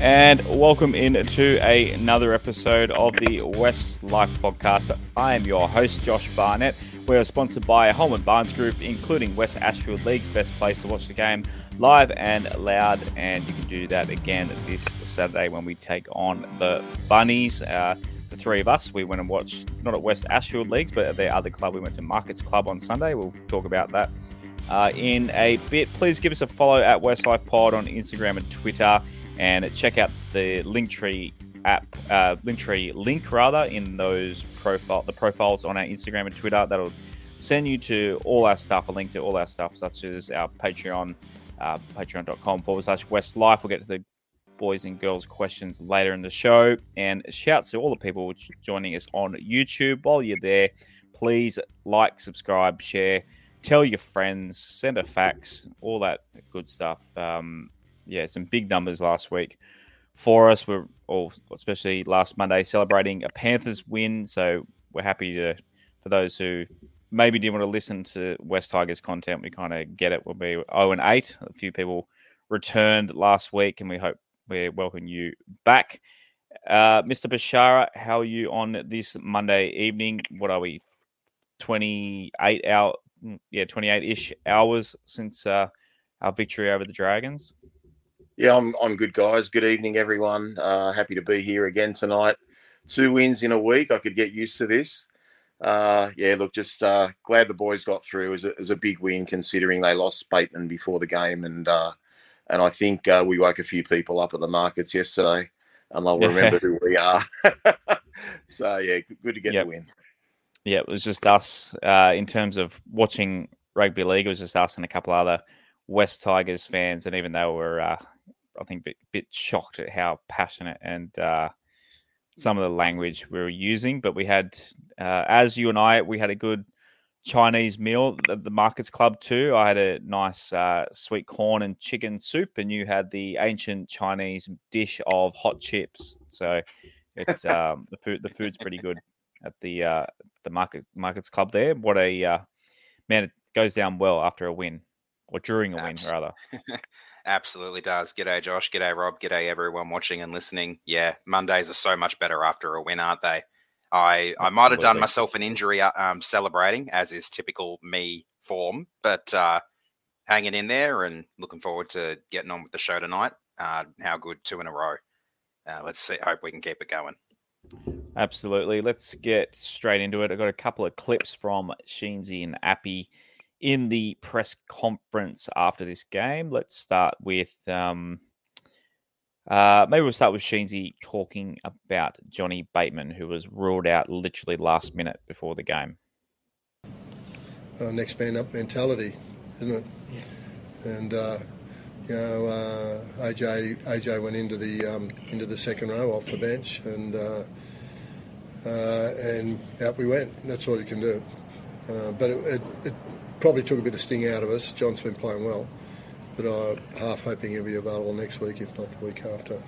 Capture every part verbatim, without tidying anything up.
and welcome in to a, another episode of the Wests Life Podcast. I am your host, Josh Barnett. We are sponsored by Holman Barnes Group, including Wests Ashfield Leagues, best place to watch the game live and loud, and you can do that again this Saturday when we take on the Bunnies. Uh, the three of us, we went and watched, not at Wests Ashfield Leagues, but at their other club. We went to Markets Club on Sunday. We'll talk about that Uh, in a bit. Please give us a follow at Westlife Pod on Instagram and Twitter, and check out the Linktree app, uh, Linktree link rather, in those profile the profiles on our Instagram and Twitter. That'll send you to all our stuff, a link to all our stuff, such as our Patreon, uh, patreon.com forward slash Westlife. We'll get to the boys and girls questions later in the show, and shouts to all the people joining us on YouTube. While you're there, please like, subscribe, share. Tell your friends, send a fax, all that good stuff. Um, yeah, some big numbers last week for us. We're all, especially last Monday, celebrating a Panthers win. So we're happy to, for those who maybe didn't want to listen to West Tigers content, we kind of get it. We'll be oh and eight. A few people returned last week, and we hope we welcome you back. Uh, Mister Bashara, how are you on this Monday evening? What are we, twenty-eight hours? Yeah, twenty-eight-ish hours since uh, our victory over the Dragons. Yeah, I'm I'm good, guys. Good evening, everyone. Uh, happy to be here again tonight. Two wins in a week. I could get used to this. Uh, yeah, look, just uh, glad the boys got through. It was, a, it was a big win considering they lost Bateman before the game, and uh, and I think uh, we woke a few people up at the markets yesterday, and they'll remember who we are. So, yeah, good to get yep. the win. Yeah, it was just us uh, in terms of watching rugby league. It was just us and a couple other West Tigers fans, and even they were, uh, I think, a bit, bit shocked at how passionate and uh, some of the language we were using. But we had, uh, as you and I, we had a good Chinese meal at the Markets Club too. I had a nice uh, sweet corn and chicken soup, and you had the ancient Chinese dish of hot chips. So it's um, the food. The food's pretty good at the uh, the market markets club there. What a uh, man! It goes down well after a win, or during a Abs- win rather. Absolutely does. G'day Josh. G'day Rob. G'day everyone watching and listening. Yeah, Mondays are so much better after a win, aren't they? I Absolutely. I might have done myself an injury um, celebrating, as is typical me form, but uh, hanging in there and looking forward to getting on with the show tonight. Uh, how good two in a row. Uh, let's see. Hope we can keep it going. Absolutely. Let's get straight into it. I've got a couple of clips from Sheensy and Appy in the press conference after this game. Let's start with, um, uh, maybe we'll start with Sheensy talking about Johnny Bateman, who was ruled out literally last minute before the game. Uh, next man up mentality, isn't it? Yeah. And, uh, you know, uh, A J A J went into the um, into the second row off the bench, and uh, uh, and out we went. That's all you can do. Uh, but it, it, it probably took a bit of sting out of us. John's been playing well, but I'm half hoping he'll be available next week, if not the week after.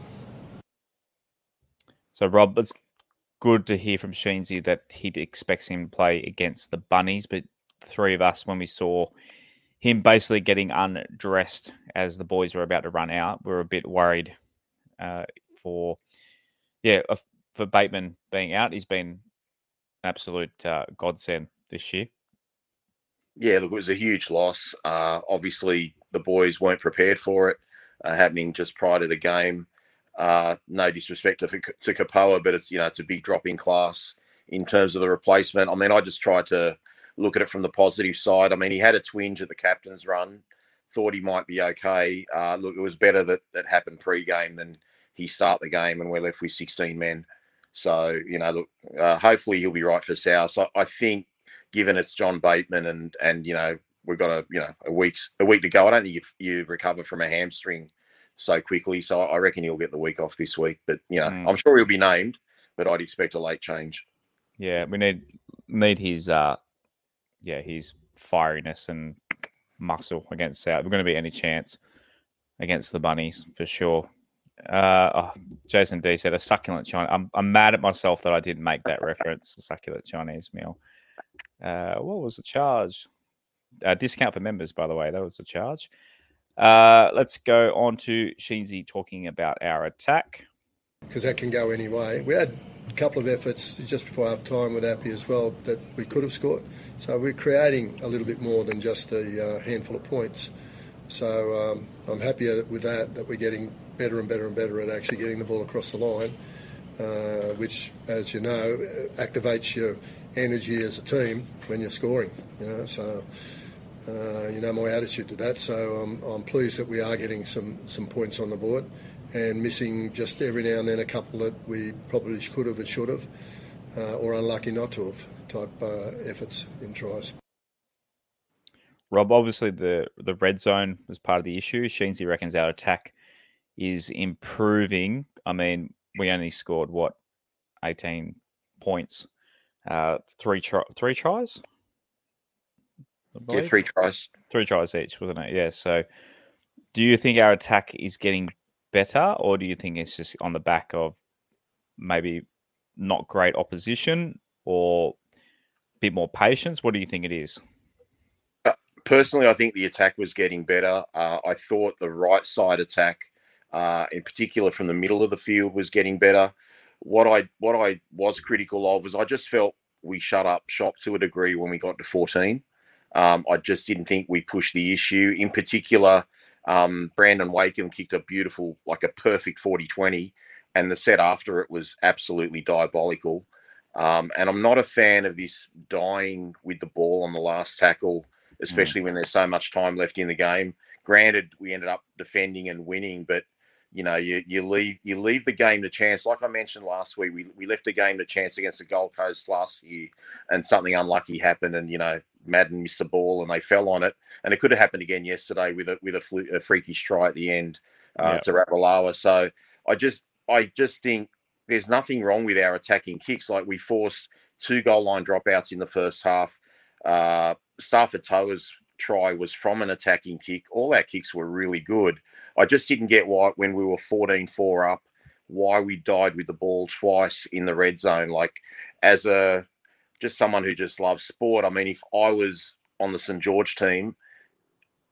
So, Rob, it's good to hear from Sheensy that he expects him to play against the Bunnies. But the three of us, when we saw him basically getting undressed as the boys were about to run out, we were a bit worried uh, for, yeah, for Bateman being out. He's been an absolute uh, godsend this year. Yeah, look, it was a huge loss. Uh, obviously, the boys weren't prepared for it, uh, happening just prior to the game. Uh, no disrespect to, to Kapoa, but it's, you know, it's a big drop in class in terms of the replacement. I mean, I just tried to look at it from the positive side. I mean, he had a twinge at the captain's run, thought he might be okay. Uh, look, it was better that that happened pre-game than he start the game and we're left with sixteen men. So, you know, look, uh, hopefully he'll be right for South. So I think, given it's John Bateman and, and you know, we've got a, you know, a, week's, a week to go, I don't think you, you recover from a hamstring so quickly. So I reckon he'll get the week off this week. But, you know, mm. I'm sure he'll be named, but I'd expect a late change. Yeah, we need need his... Uh... Yeah, his fieriness and muscle against South. We're going to be any chance against the Bunnies for sure. Uh, oh, Jason D said a succulent Chinese. I'm I'm mad at myself that I didn't make that reference. A succulent Chinese meal. Uh, what was the charge? Uh, discount for members, by the way. That was the charge. Uh, let's go on to Sheensy talking about our attack. Because that can go any way. We had a couple of efforts just before half time with Appy as well that we could have scored. So we're creating a little bit more than just the uh, handful of points. So um, I'm happier with that, that we're getting better and better and better at actually getting the ball across the line, uh, which, as you know, activates your energy as a team when you're scoring. You know, so uh, you know my attitude to that. So I'm, I'm pleased that we are getting some, some points on the board and missing just every now and then a couple that we probably could have and should have, uh, or unlucky not to have type uh, efforts in tries. Rob, obviously the, the red zone was part of the issue. Sheensy reckons our attack is improving. I mean, we only scored, what, eighteen points? Uh, three tri- three tries? Yeah, three tries. Three tries each, wasn't it? Yeah, so do you think our attack is getting better, or do you think it's just on the back of maybe not great opposition or a bit more patience? What do you think it is? Personally, I think the attack was getting better. Uh, I thought the right side attack, uh, in particular from the middle of the field, was getting better. What I what I was critical of was I just felt we shut up shop to a degree when we got to fourteen. Um, I just didn't think we pushed the issue. In particular, um, Brandon Wakeham kicked a beautiful, like a perfect forty twenty, and the set after it was absolutely diabolical. Um, and I'm not a fan of this dying with the ball on the last tackle, especially when there's so much time left in the game. Granted, we ended up defending and winning, but, you know, you you leave you leave the game to chance. Like I mentioned last week, we, we left the game to chance against the Gold Coast last year, and something unlucky happened, and, you know, Naden missed the ball and they fell on it. And it could have happened again yesterday with a with a, fl- a freakish try at the end uh, yeah. to Ravalawa. So I just I just think there's nothing wrong with our attacking kicks. Like, we forced two goal line dropouts in the first half. Uh, Starford Toa's try was from an attacking kick. All our kicks were really good. I just didn't get why, when we were fourteen four up, why we died with the ball twice in the red zone. Like, as a just someone who just loves sport, I mean, if I was on the St George team,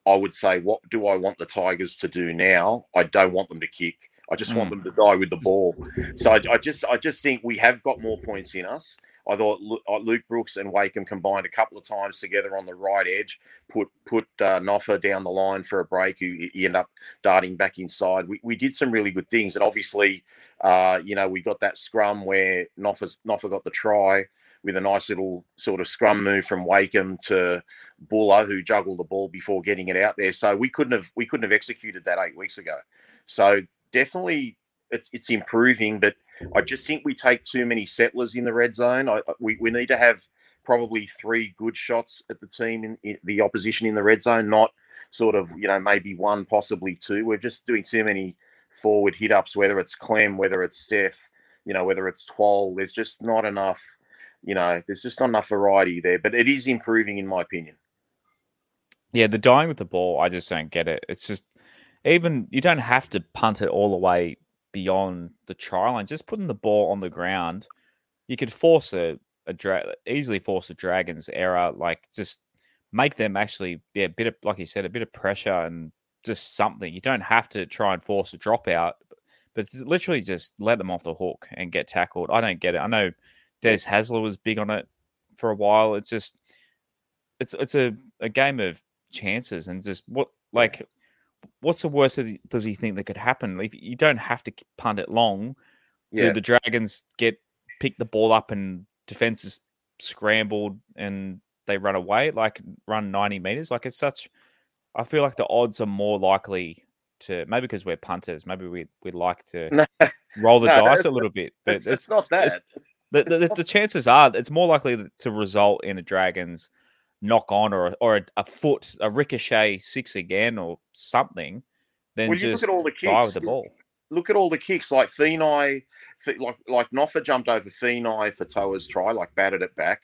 I would say, what do I want the Tigers to do now? I don't want them to kick. I just mm. want them to die with the ball. So I, I just, I just think we have got more points in us. I thought Luke Brooks and Wakeham combined a couple of times together on the right edge, put put uh, Nofa down the line for a break. He, he ended up darting back inside. We we did some really good things. And obviously, uh, you know, we got that scrum where Nofa's, Nofa got the try with a nice little sort of scrum move from Wakeham to Buller, who juggled the ball before getting it out there. So we couldn't have we couldn't have executed that eight weeks ago. So definitely it's it's improving, but I just think we take too many settlers in the red zone. I, we, we need to have probably three good shots at the team, in, in the opposition in the red zone, not sort of, you know, maybe one, possibly two. We're just doing too many forward hit-ups, whether it's Clem, whether it's Steph, you know, whether it's Twal. There's just not enough, you know, there's just not enough variety there. But it is improving, in my opinion. Yeah, the dying with the ball, I just don't get it. It's just, even, you don't have to punt it all the way beyond the try line, just putting the ball on the ground, you could force a, a dra- easily force a Dragons error. Like, just make them actually be a bit of, like you said, a bit of pressure and just something. You don't have to try and force a dropout, but literally just let them off the hook and get tackled. I don't get it. I know Des Hasler was big on it for a while. It's just, it's it's a, a game of chances and just what, like, what's the worst that he, does he think that could happen? If you don't have to punt it long, yeah. Do the Dragons get pick the ball up and defense is scrambled and they run away, like run ninety meters? Like, it's such, I feel like the odds are more likely to, maybe because we're punters, maybe we we like to no. roll the no, dice a little bit, but it's, it's, it's not that. It, the, the, the, the chances are it's more likely to result in a Dragons knock on or or a, a foot, a ricochet six again or something, then well, you just look at all the kicks, die with the ball. Look at all the kicks, like Fenai, like like Nofa jumped over Fenai for Toa's try, like batted it back.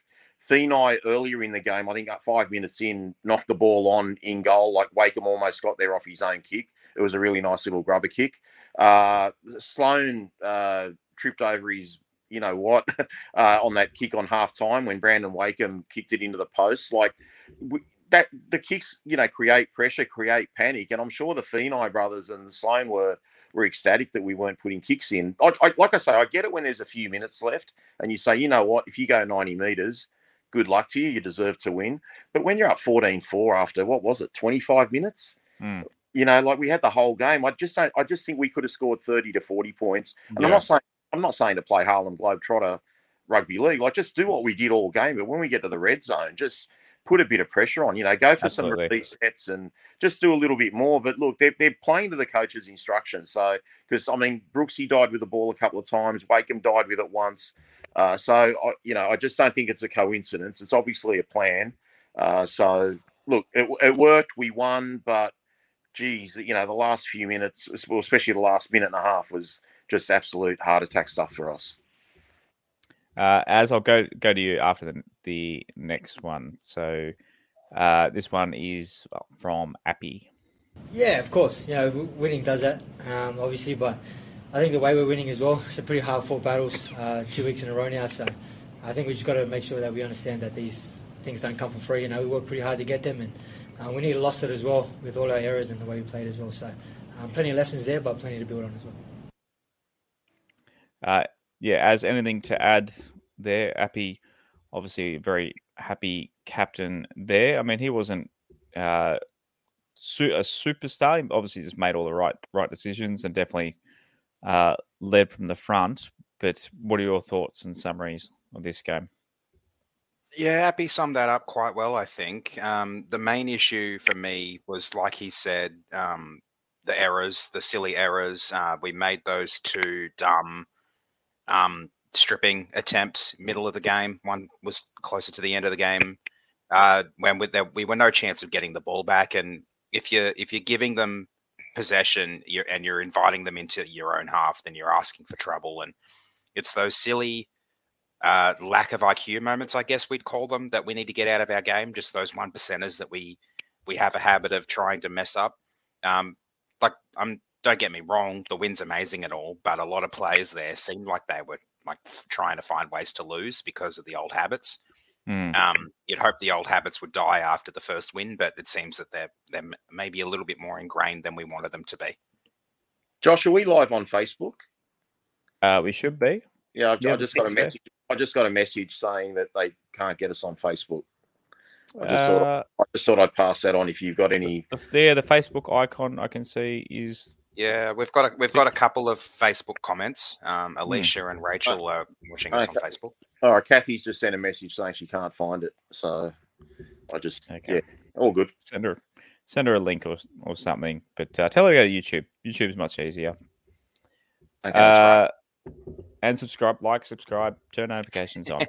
Fenai earlier in the game, I think five minutes in, knocked the ball on in goal, like Wakeham almost got there off his own kick. It was a really nice little grubber kick. Uh, Sloan uh, tripped over his you know what, uh, on that kick on half time when Brandon Wakeham kicked it into the post. Like, we, that the kicks, you know, create pressure, create panic. And I'm sure the Fenai brothers and the Sloan were were ecstatic that we weren't putting kicks in. I, I, like I say, I get it when there's a few minutes left and you say, you know what, if you go ninety metres, good luck to you. You deserve to win. But when you're up fourteen four after, what was it, twenty-five minutes? Mm. You know, like we had the whole game. I just don't, I just think we could have scored thirty to forty points. And yeah. I'm not saying I'm not saying to play Harlem Globetrotter rugby league. Like, just do what we did all game. But when we get to the red zone, just put a bit of pressure on, you know, go for Absolutely. some repeat sets and just do a little bit more. But look, they're, they're playing to the coach's instructions. So, because, I mean, Brooksy died with the ball a couple of times. Wakeham died with it once. Uh, so, I, you know, I just don't think it's a coincidence. It's obviously a plan. Uh, so, look, it, it worked. We won. But, geez, you know, the last few minutes, well, especially the last minute and a half, was just absolute heart attack stuff for us. Uh, as I'll go go to you after the, the next one. So uh, this one is from Appy. Yeah, of course. You know, winning does that, um, obviously. But I think the way we're winning as well, it's a pretty hard-fought battles uh, two weeks in a row now. So I think we just got to make sure that we understand that these things don't come for free. You know, we work pretty hard to get them. And uh, we need to lost it as well with all our errors and the way we played as well. So um, plenty of lessons there, but plenty to build on as well. Uh Yeah, as anything to add there, Appy, obviously a very happy captain there. I mean, he wasn't uh, su- a superstar. He obviously just made all the right right decisions and definitely uh, led from the front. But what are your thoughts and summaries of this game? Yeah, Appy summed that up quite well, I think. Um, the main issue for me was, like he said, um, the errors, the silly errors. Uh, we made those two dumb Um, stripping attempts, middle of the game. One was closer to the end of the game. Uh, when we, there, we were no chance of getting the ball back. And if you're if you're giving them possession you're, and you're inviting them into your own half, then you're asking for trouble. And it's those silly uh, lack of I Q moments, I guess we'd call them, that we need to get out of our game. Just those one percenters that we we have a habit of trying to mess up. Um, like I'm. Don't get me wrong, the win's amazing and all, but a lot of players there seemed like they were like trying to find ways to lose because of the old habits. Mm. Um, you'd hope the old habits would die after the first win, but it seems that they're, they're maybe a little bit more ingrained than we wanted them to be. Josh, are we live on Facebook? Uh, we should be. Yeah, I, yeah, I just got a message. So. I just got a message saying that they can't get us on Facebook. I just, uh, thought I, I just thought I'd pass that on. If you've got any, there, the Facebook icon I can see is. Yeah, we've got a, we've got a couple of Facebook comments. Um, Alicia mm. and Rachel are watching us okay. on Facebook. All right, Kathy's just sent a message saying she can't find it. So I just, okay. yeah, all good. Send her send her a link or or something. But uh, tell her to go to YouTube. YouTube's much easier. Okay, uh, subscribe. And subscribe, like, subscribe, turn notifications on.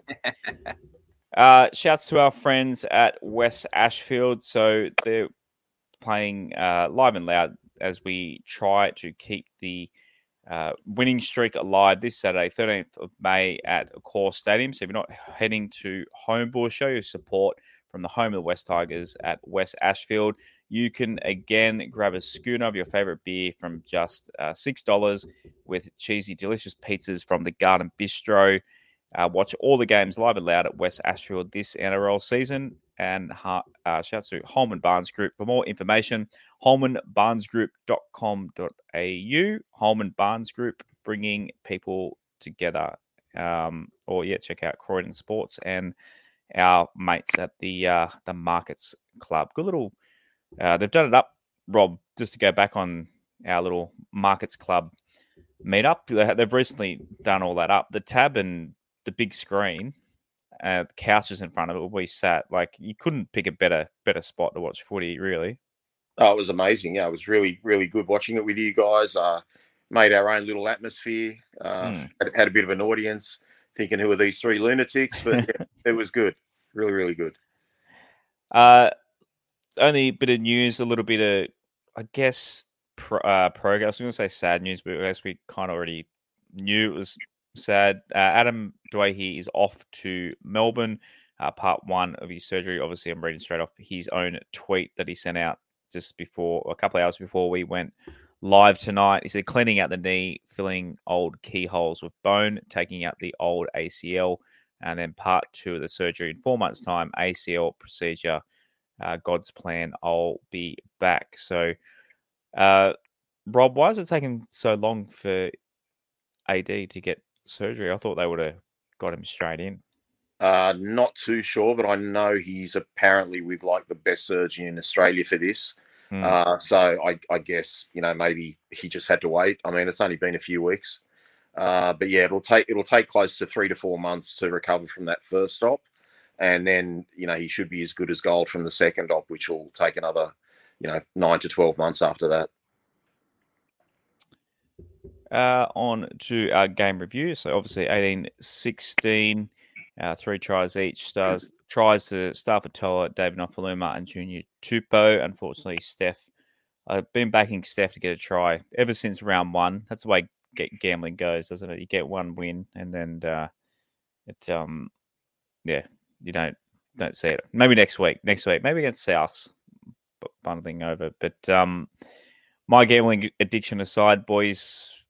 uh, shouts to our friends at Wests Ashfield. So they're playing uh, live and loud as we try to keep the uh, winning streak alive this Saturday, thirteenth of May at Accor Stadium. So if you're not heading to Homebush, show your support from the home of the West Tigers at Wests Ashfield. You can, again, grab a schooner of your favourite beer from just uh, six dollars with cheesy, delicious pizzas from the Garden Bistro. Uh, watch all the games live and loud at Wests Ashfield this N R L season. And uh, shouts to Holman Barnes Group. For more information, holman barnes group dot com dot a u. Holman Barnes Group, bringing people together. Um, or, yeah, check out Croydon Sports and our mates at the uh, the Markets Club. Good little... Uh, they've done it up, Rob, just to go back on our little Markets Club meetup. They've recently done all that up. The tab and the big screen... Uh, couches in front of it, we sat like you couldn't pick a better better spot to watch footy, really. Oh, it was amazing. Yeah, it was really, really good watching it with you guys. Uh, made our own little atmosphere, uh, mm. had, had a bit of an audience thinking, who are these three lunatics? But yeah, it was good. Really, really good. Uh, only bit of news, a little bit of, I guess, pro, uh, progress. I was going to say sad news, but I guess we kind of already knew it was sad. Uh, Adam Dwayhe is off to Melbourne, uh, part one of his surgery. Obviously, I'm reading straight off his own tweet that he sent out just before, a couple of hours before we went live tonight. He said, cleaning out the knee, filling old keyholes with bone, taking out the old A C L, and then part two of the surgery in four months' time, A C L procedure uh, God's plan, I'll be back. So, uh, Rob, why is it taking so long for A D to get surgery? I thought they would have got him straight in. Uh, not too sure, but I know he's apparently with like the best surgeon in Australia for this. Mm. Uh, so I, I guess, you know, maybe he just had to wait. I mean, it's only been a few weeks. Uh, but yeah, it'll take it'll take close to three to four months to recover from that first op, and then you know he should be as good as gold from the second op, which will take another you know nine to twelve months after that. Uh, on to our game review. So obviously eighteen sixteen, uh, three tries each. Stars tries to Starford To'a, David Nofoaluma, and Junior Tupou. Unfortunately, Steph. I've been backing Steph to get a try ever since round one. That's the way Get gambling goes, doesn't it? You get one win, and then uh, it, um, yeah, you don't don't see it. Maybe next week, next week, maybe against Souths, bundling over. But um, my gambling addiction aside, boys,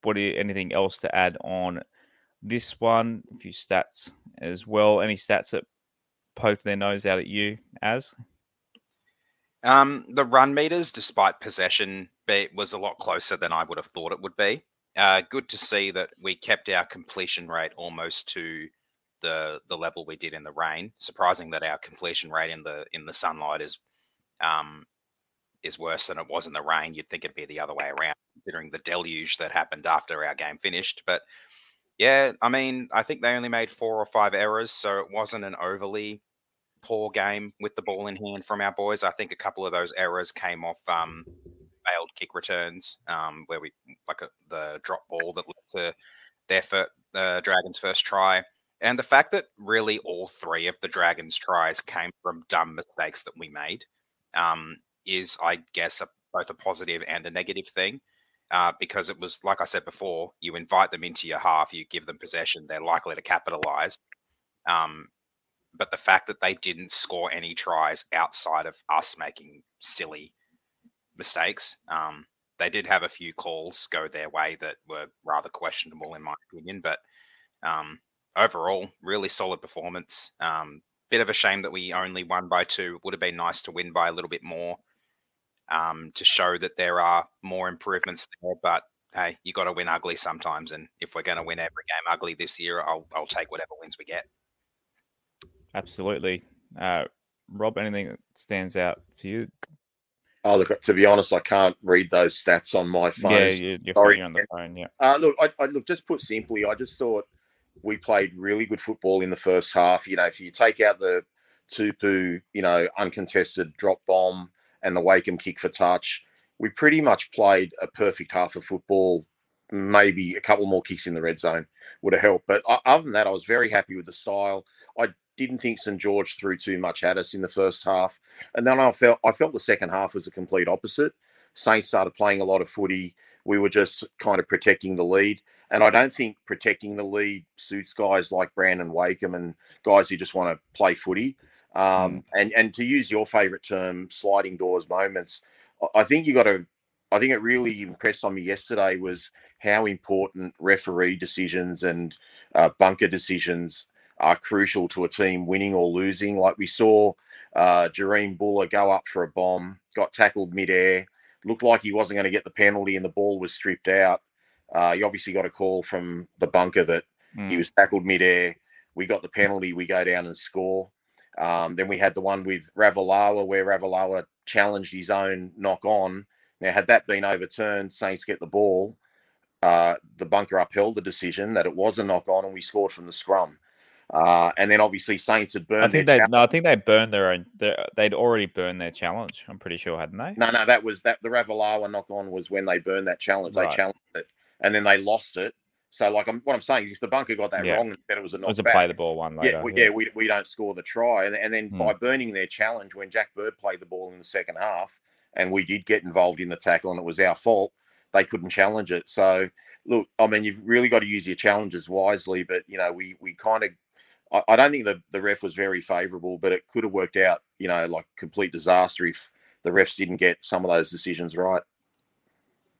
what do you, anything else to add on this one? A few stats as well. Any stats that poke their nose out at you? As um, the run meters, despite possession, it was a lot closer than I would have thought it would be. Uh, good to see that we kept our completion rate almost to the the level we did in the rain. Surprising that our completion rate in the in the sunlight is um, is worse than it was in the rain. You'd think it'd be the other way around, considering the deluge that happened after our game finished. But yeah, I mean, I think they only made four or five errors, so it wasn't an overly poor game with the ball in hand from our boys. I think a couple of those errors came off um, failed kick returns, um, where we like a, the drop ball that led to their fir- uh, Dragons' first try, and the fact that really all three of the Dragons' tries came from dumb mistakes that we made um, is, I guess, a, both a positive and a negative thing, uh, because it was, like I said before, you invite them into your half, you give them possession, they're likely to capitalize. Um, but the fact that they didn't score any tries outside of us making silly mistakes. Um, they did have a few calls go their way that were rather questionable, in my opinion. But um, overall, really solid performance. Um, bit of a shame that we only won by two. It would have been nice to win by a little bit more um, to show that there are more improvements there. But hey, you got to win ugly sometimes. And if we're going to win every game ugly this year, I'll, I'll take whatever wins we get. Absolutely. Uh, Rob, anything that stands out for you? Oh, look, to be honest, I can't read those stats on my phone. Yeah, you're, you're Sorry. on the phone, yeah. Uh, look, I, I, look, just put simply, I just thought we played really good football in the first half. You know, if you take out the Tupou, you know, uncontested drop bomb and the Wakeham kick for touch, we pretty much played a perfect half of football. Maybe a couple more kicks in the red zone would have helped. But other than that, I was very happy with the style. I didn't think Saint George threw too much at us in the first half. And then I felt I felt the second half was a complete opposite. Saints started playing a lot of footy. We were just kind of protecting the lead. And I don't think protecting the lead suits guys like Brandon Wakeham and guys who just want to play footy. Um, mm. and, and to use your favourite term, sliding doors moments, I think you got to – I think it really impressed on me yesterday was how important referee decisions and uh, bunker decisions are crucial to a team winning or losing. Like we saw uh, Jerome Buller go up for a bomb, got tackled midair, looked like he wasn't going to get the penalty and the ball was stripped out. Uh, he obviously got a call from the bunker that mm. he was tackled midair. We got the penalty, we go down and score. Um, then we had the one with Ravalawa where Ravalawa challenged his own knock on. Now, had that been overturned, Saints get the ball. Uh, the bunker upheld the decision that it was a knock on and we scored from the scrum. Uh, and then obviously Saints had burned. I think they no, I think they burned their own. Their, they'd already burned their challenge. I'm pretty sure, hadn't they? No, no, that was that. The Ravalawa knock on was when they burned that challenge. Right. They challenged it, and then they lost it. So, like, I'm, what I'm saying is, if the bunker got that yeah. wrong, then it was a knock. It was a back, play the ball one. Later. Yeah, we, yeah, yeah, we we don't score the try, and, and then hmm. by burning their challenge, when Jack Bird played the ball in the second half, and we did get involved in the tackle, and it was our fault. They couldn't challenge it. So, look, I mean, you've really got to use your challenges wisely, but you know, we we kind of. I don't think the, the ref was very favourable, but it could have worked out, you know, like complete disaster if the refs didn't get some of those decisions right.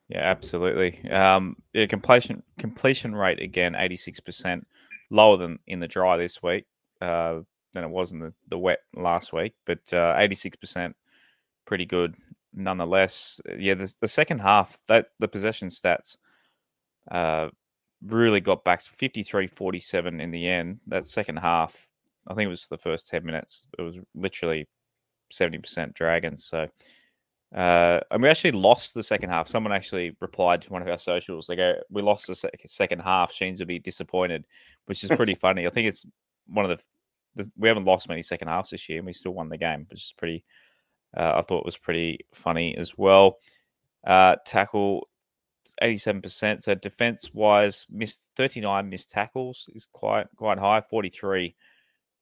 Yeah, absolutely. Um, yeah, completion completion rate, again, eighty-six percent, lower than in the dry this week. Uh, than it was in the, the wet last week. But uh, eighty-six percent, pretty good nonetheless. Yeah, the, the second half, that the possession stats uh, really got back to fifty-three forty-seven in the end. That second half, I think it was the first ten minutes, it was literally seventy percent Dragons. So, uh, and we actually lost the second half. Someone actually replied to one of our socials. They go, we lost the sec- second half. Sheens would be disappointed, which is pretty funny. I think it's one of the, the, we haven't lost many second halves this year and we still won the game, which is pretty, uh, I thought it was pretty funny as well. Uh, tackle eighty-seven percent. So defense wise, missed thirty-nine missed tackles is quite, quite high. forty-three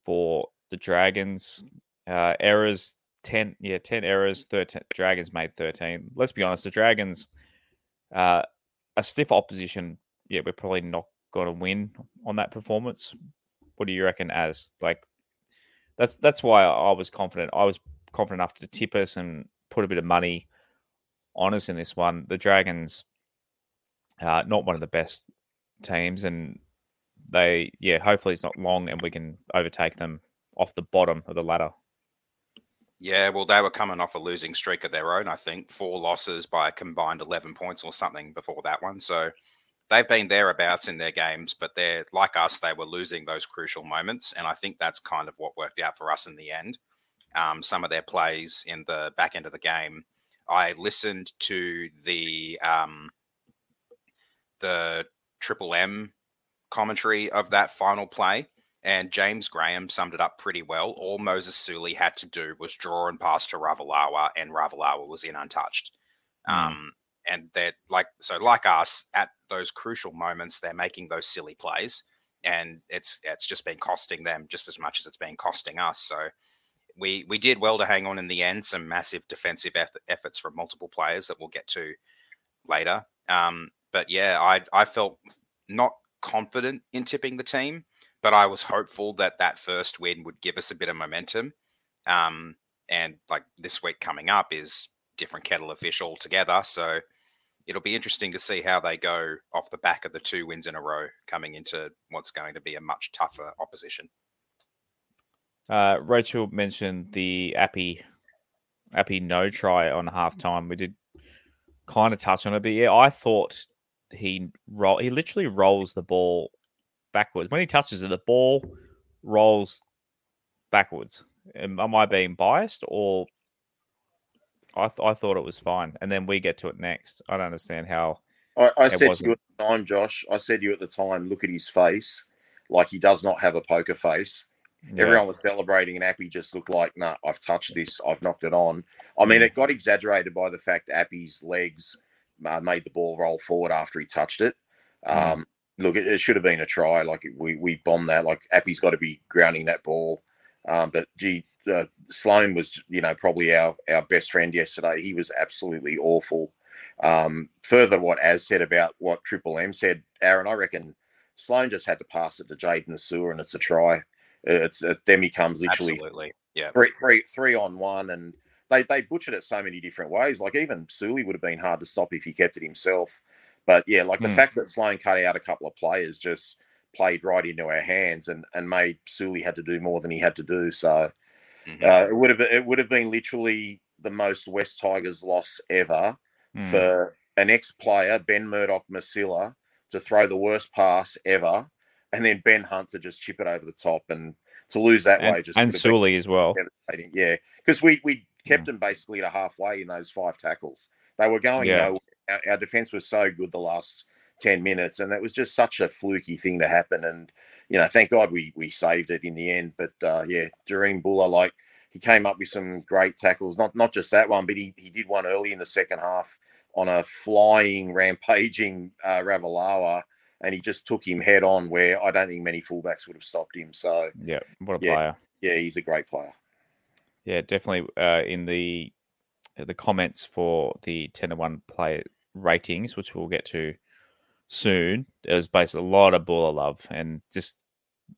for the Dragons. Uh, errors, ten, yeah, ten errors, thirteen, Dragons made thirteen. Let's be honest, the Dragons, uh, a stiff opposition, yeah, we're probably not going to win on that performance. What do you reckon, Az? Like, that's that's why I was confident. I was confident enough to tip us and put a bit of money on us in this one. The Dragons, uh, not one of the best teams, and they, yeah, hopefully it's not long and we can overtake them off the bottom of the ladder. Yeah, well, they were coming off a losing streak of their own, I think. Four losses by a combined eleven points or something before that one. So they've been thereabouts in their games, but they're like us, they were losing those crucial moments. And I think that's kind of what worked out for us in the end. Um, some of their plays in the back end of the game. I listened to the um, the Triple M commentary of that final play. And James Graham summed it up pretty well. All Moses Suli had to do was draw and pass to Ravalawa, and Ravalawa was in untouched. Mm. Um, and they're like, so like us, at those crucial moments, they're making those silly plays, and it's it's just been costing them just as much as it's been costing us. So we we did well to hang on in the end. Some massive defensive eff- efforts from multiple players that we'll get to later. Um, but yeah, I I felt not confident in tipping the team. But I was hopeful that that first win would give us a bit of momentum. Um, and like this week coming up is different kettle of fish altogether. So it'll be interesting to see how they go off the back of the two wins in a row coming into what's going to be a much tougher opposition. Uh, Rachel mentioned the Appy, Appy no try on halftime. We did kind of touch on it, but yeah, I thought he roll. He literally rolls the ball backwards. When he touches it, the ball rolls backwards. Am, am I being biased, or I, th- I thought it was fine? And then we get to it next. I don't understand how. I, I said wasn't. to you at the time, Josh. I said to you at the time. Look at his face, like he does not have a poker face. Yeah. Everyone was celebrating, and Appy just looked like, "Nah, I've touched this. I've knocked it on." I mean, it got exaggerated by the fact Appy's legs uh, made the ball roll forward after he touched it. Um, mm. Look, it, it should have been a try. Like we, we bombed that. Like Appy's got to be grounding that ball. Um, but gee, uh, Sloan was, you know, probably our, our best friend yesterday. He was absolutely awful. Um, further, what Az said about what Triple M said, Aaron, I reckon Sloan just had to pass it to Jaden Asua, and it's a try. It's it, then he comes literally absolutely. Yeah. three, three, three on one, and they they butchered it so many different ways. Like even Suli would have been hard to stop if he kept it himself. But, yeah, like the mm. fact that Sloan cut out a couple of players just played right into our hands and, and made Suli had to do more than he had to do. So mm-hmm. uh, it would have it would have been literally the most West Tigers loss ever mm. for an ex-player, Ben Murdoch-Masilla, to throw the worst pass ever and then Ben Hunt to just chip it over the top and to lose that and, way. Just and Suli as well. Yeah, because we, we kept mm. them basically to halfway in those five tackles. They were going yeah. nowhere. Our defense was so good the last ten minutes, and that was just such a fluky thing to happen. And, you know, thank God we we saved it in the end. But, uh, yeah, Jerome Buller, like, he came up with some great tackles, not not just that one, but he, he did one early in the second half on a flying, rampaging uh, Ravalawa, and he just took him head on where I don't think many fullbacks would have stopped him. So, yeah, what a yeah, player. Yeah, he's a great player. Yeah, definitely uh, in the the comments for the ten to one play ratings, which we'll get to soon, it was based a lot of Buller love, and just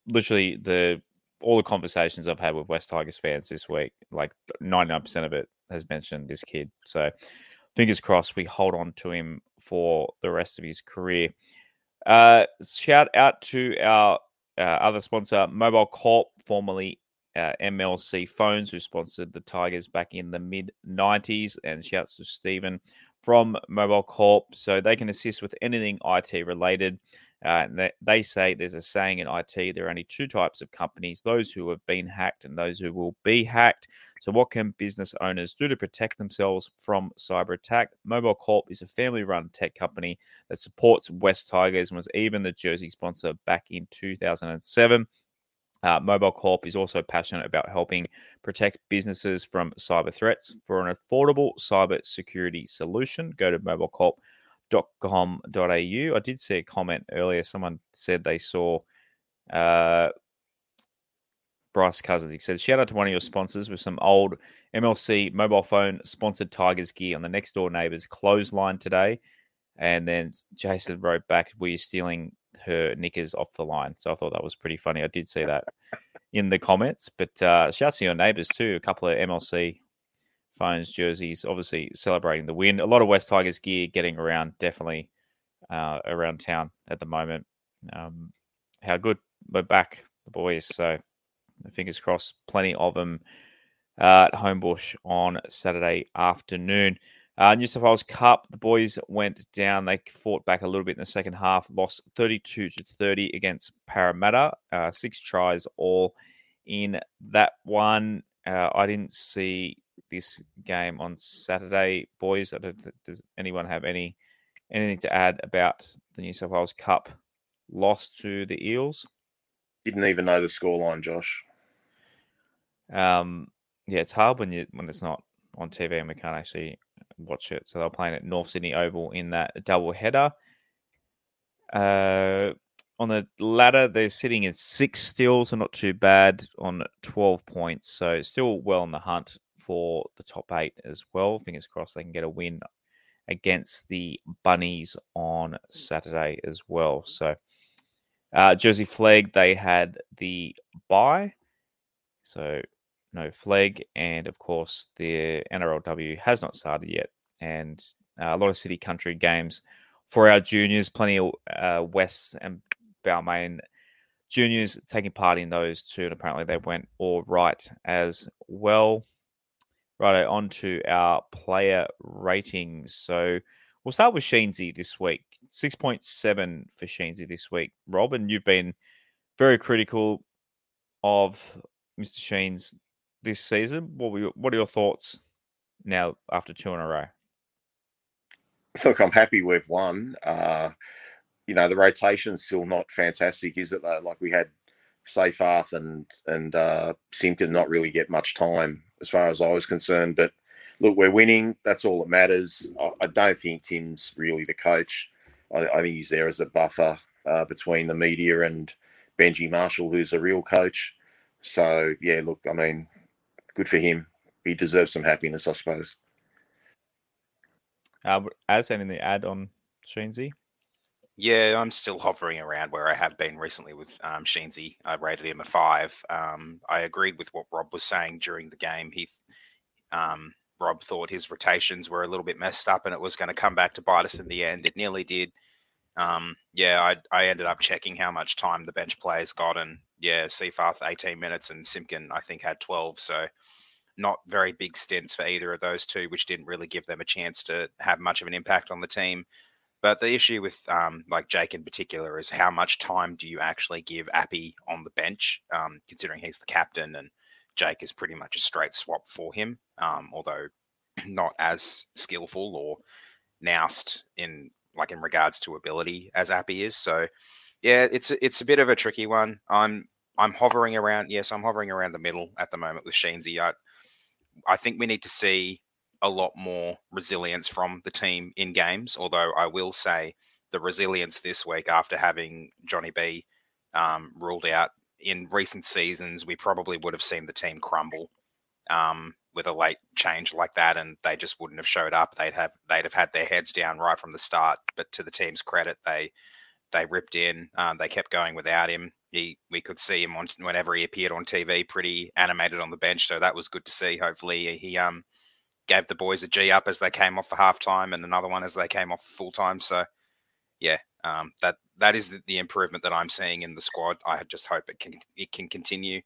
literally the all the conversations I've had with West Tigers fans this week, like ninety-nine percent of it has mentioned this kid. So fingers crossed we hold on to him for the rest of his career. Uh, shout out to our uh, other sponsor, MobileCorp, formerly uh, M L C Phones, who sponsored the Tigers back in the mid nineties. And shouts to Stephen from MobileCorp. So they can assist with anything I T related. Uh, and they, they say there's a saying in I T, there are only two types of companies, those who have been hacked and those who will be hacked. So what can business owners do to protect themselves from cyber attack? MobileCorp is a family-run tech company that supports West Tigers and was even the jersey sponsor back in two thousand seven. Uh, MobileCorp is also passionate about helping protect businesses from cyber threats. For an affordable cyber security solution, go to mobile corp dot com dot a u. I did see a comment earlier. Someone said they saw... Uh, Bryce Cousins, he said, shout out to one of your sponsors with some old M L C mobile phone sponsored Tigers gear on the next door neighbor's clothesline today. And then Jason wrote back, were you stealing her knickers off the line? So I thought that was pretty funny. I did see that in the comments. But uh, shout out to your neighbors too. A couple of M L C phones, jerseys, obviously celebrating the win. A lot of West Tigers gear getting around, definitely uh, around town at the moment. Um, how good we're back, the boys. So fingers crossed, plenty of them uh, at Homebush on Saturday afternoon. Uh, New South Wales Cup, the boys went down. They fought back a little bit in the second half, lost thirty-two to thirty against Parramatta. Uh, six tries all in that one. Uh, I didn't see this game on Saturday, boys. I don't think, does anyone have any anything to add about the New South Wales Cup loss to the Eels? Didn't even know the scoreline, Josh. Um, yeah, it's hard when you when it's not on T V and we can't actually watch it. So they're playing at North Sydney Oval in that double header. Uh, on the ladder, they're sitting in sixth still, so not too bad on twelve points. So still well in the hunt for the top eight as well. Fingers crossed they can get a win against the Bunnies on Saturday as well. So uh, Jersey Flag, they had the bye. So no flag, and of course the N R L W has not started yet, and uh, a lot of city country games for our juniors, plenty of uh, Wests and Balmain juniors taking part in those too, and apparently they went all right as well. Righto, on to our player ratings. So we'll start with Sheensy this week, six point seven for Sheensy this week. Rob, and you've been very critical of Mister Sheens this season. What were your, what are your thoughts now after two in a row? Look, I'm happy we've won. Uh, you know, the rotation's still not fantastic, is it? Though? Like we had Seyfarth and and uh, Simkin not really get much time as far as I was concerned. But look, we're winning. That's all that matters. I, I don't think Tim's really the coach. I, I think he's there as a buffer uh, between the media and Benji Marshall, who's a real coach. So, yeah, look, I mean, good for him. He deserves some happiness, I suppose. Uh, as anything to add on Sheensy? Yeah, I'm still hovering around where I have been recently with um, Sheensy. I rated him a five. Um, I agreed with what Rob was saying during the game. He, um, Rob thought his rotations were a little bit messed up and it was going to come back to bite us in the end. It nearly did. Um, yeah, I, I ended up checking how much time the bench players got, and yeah, Seyfarth eighteen minutes and Simkin, I think, had twelve. So not very big stints for either of those two, which didn't really give them a chance to have much of an impact on the team. But the issue with um, like Jake in particular is how much time do you actually give Appy on the bench, um, considering he's the captain and Jake is pretty much a straight swap for him, um, although not as skillful or noused in like in regards to ability as Appy is. So yeah, it's it's a bit of a tricky one. I'm I'm hovering around. Yes, I'm hovering around the middle at the moment with Sheensy. I, I think we need to see a lot more resilience from the team in games. Although I will say the resilience this week after having Johnny B um, ruled out in recent seasons, we probably would have seen the team crumble um, with a late change like that, and they just wouldn't have showed up. They'd have they'd have had their heads down right from the start. But to the team's credit, they. They ripped in. Um, they kept going without him. He, we could see him on whenever he appeared on T V, pretty animated on the bench. So that was good to see. Hopefully he um, gave the boys a G up as they came off for halftime and another one as they came off for full time. So yeah, um, that that is the improvement that I'm seeing in the squad. I just hope it can it can continue.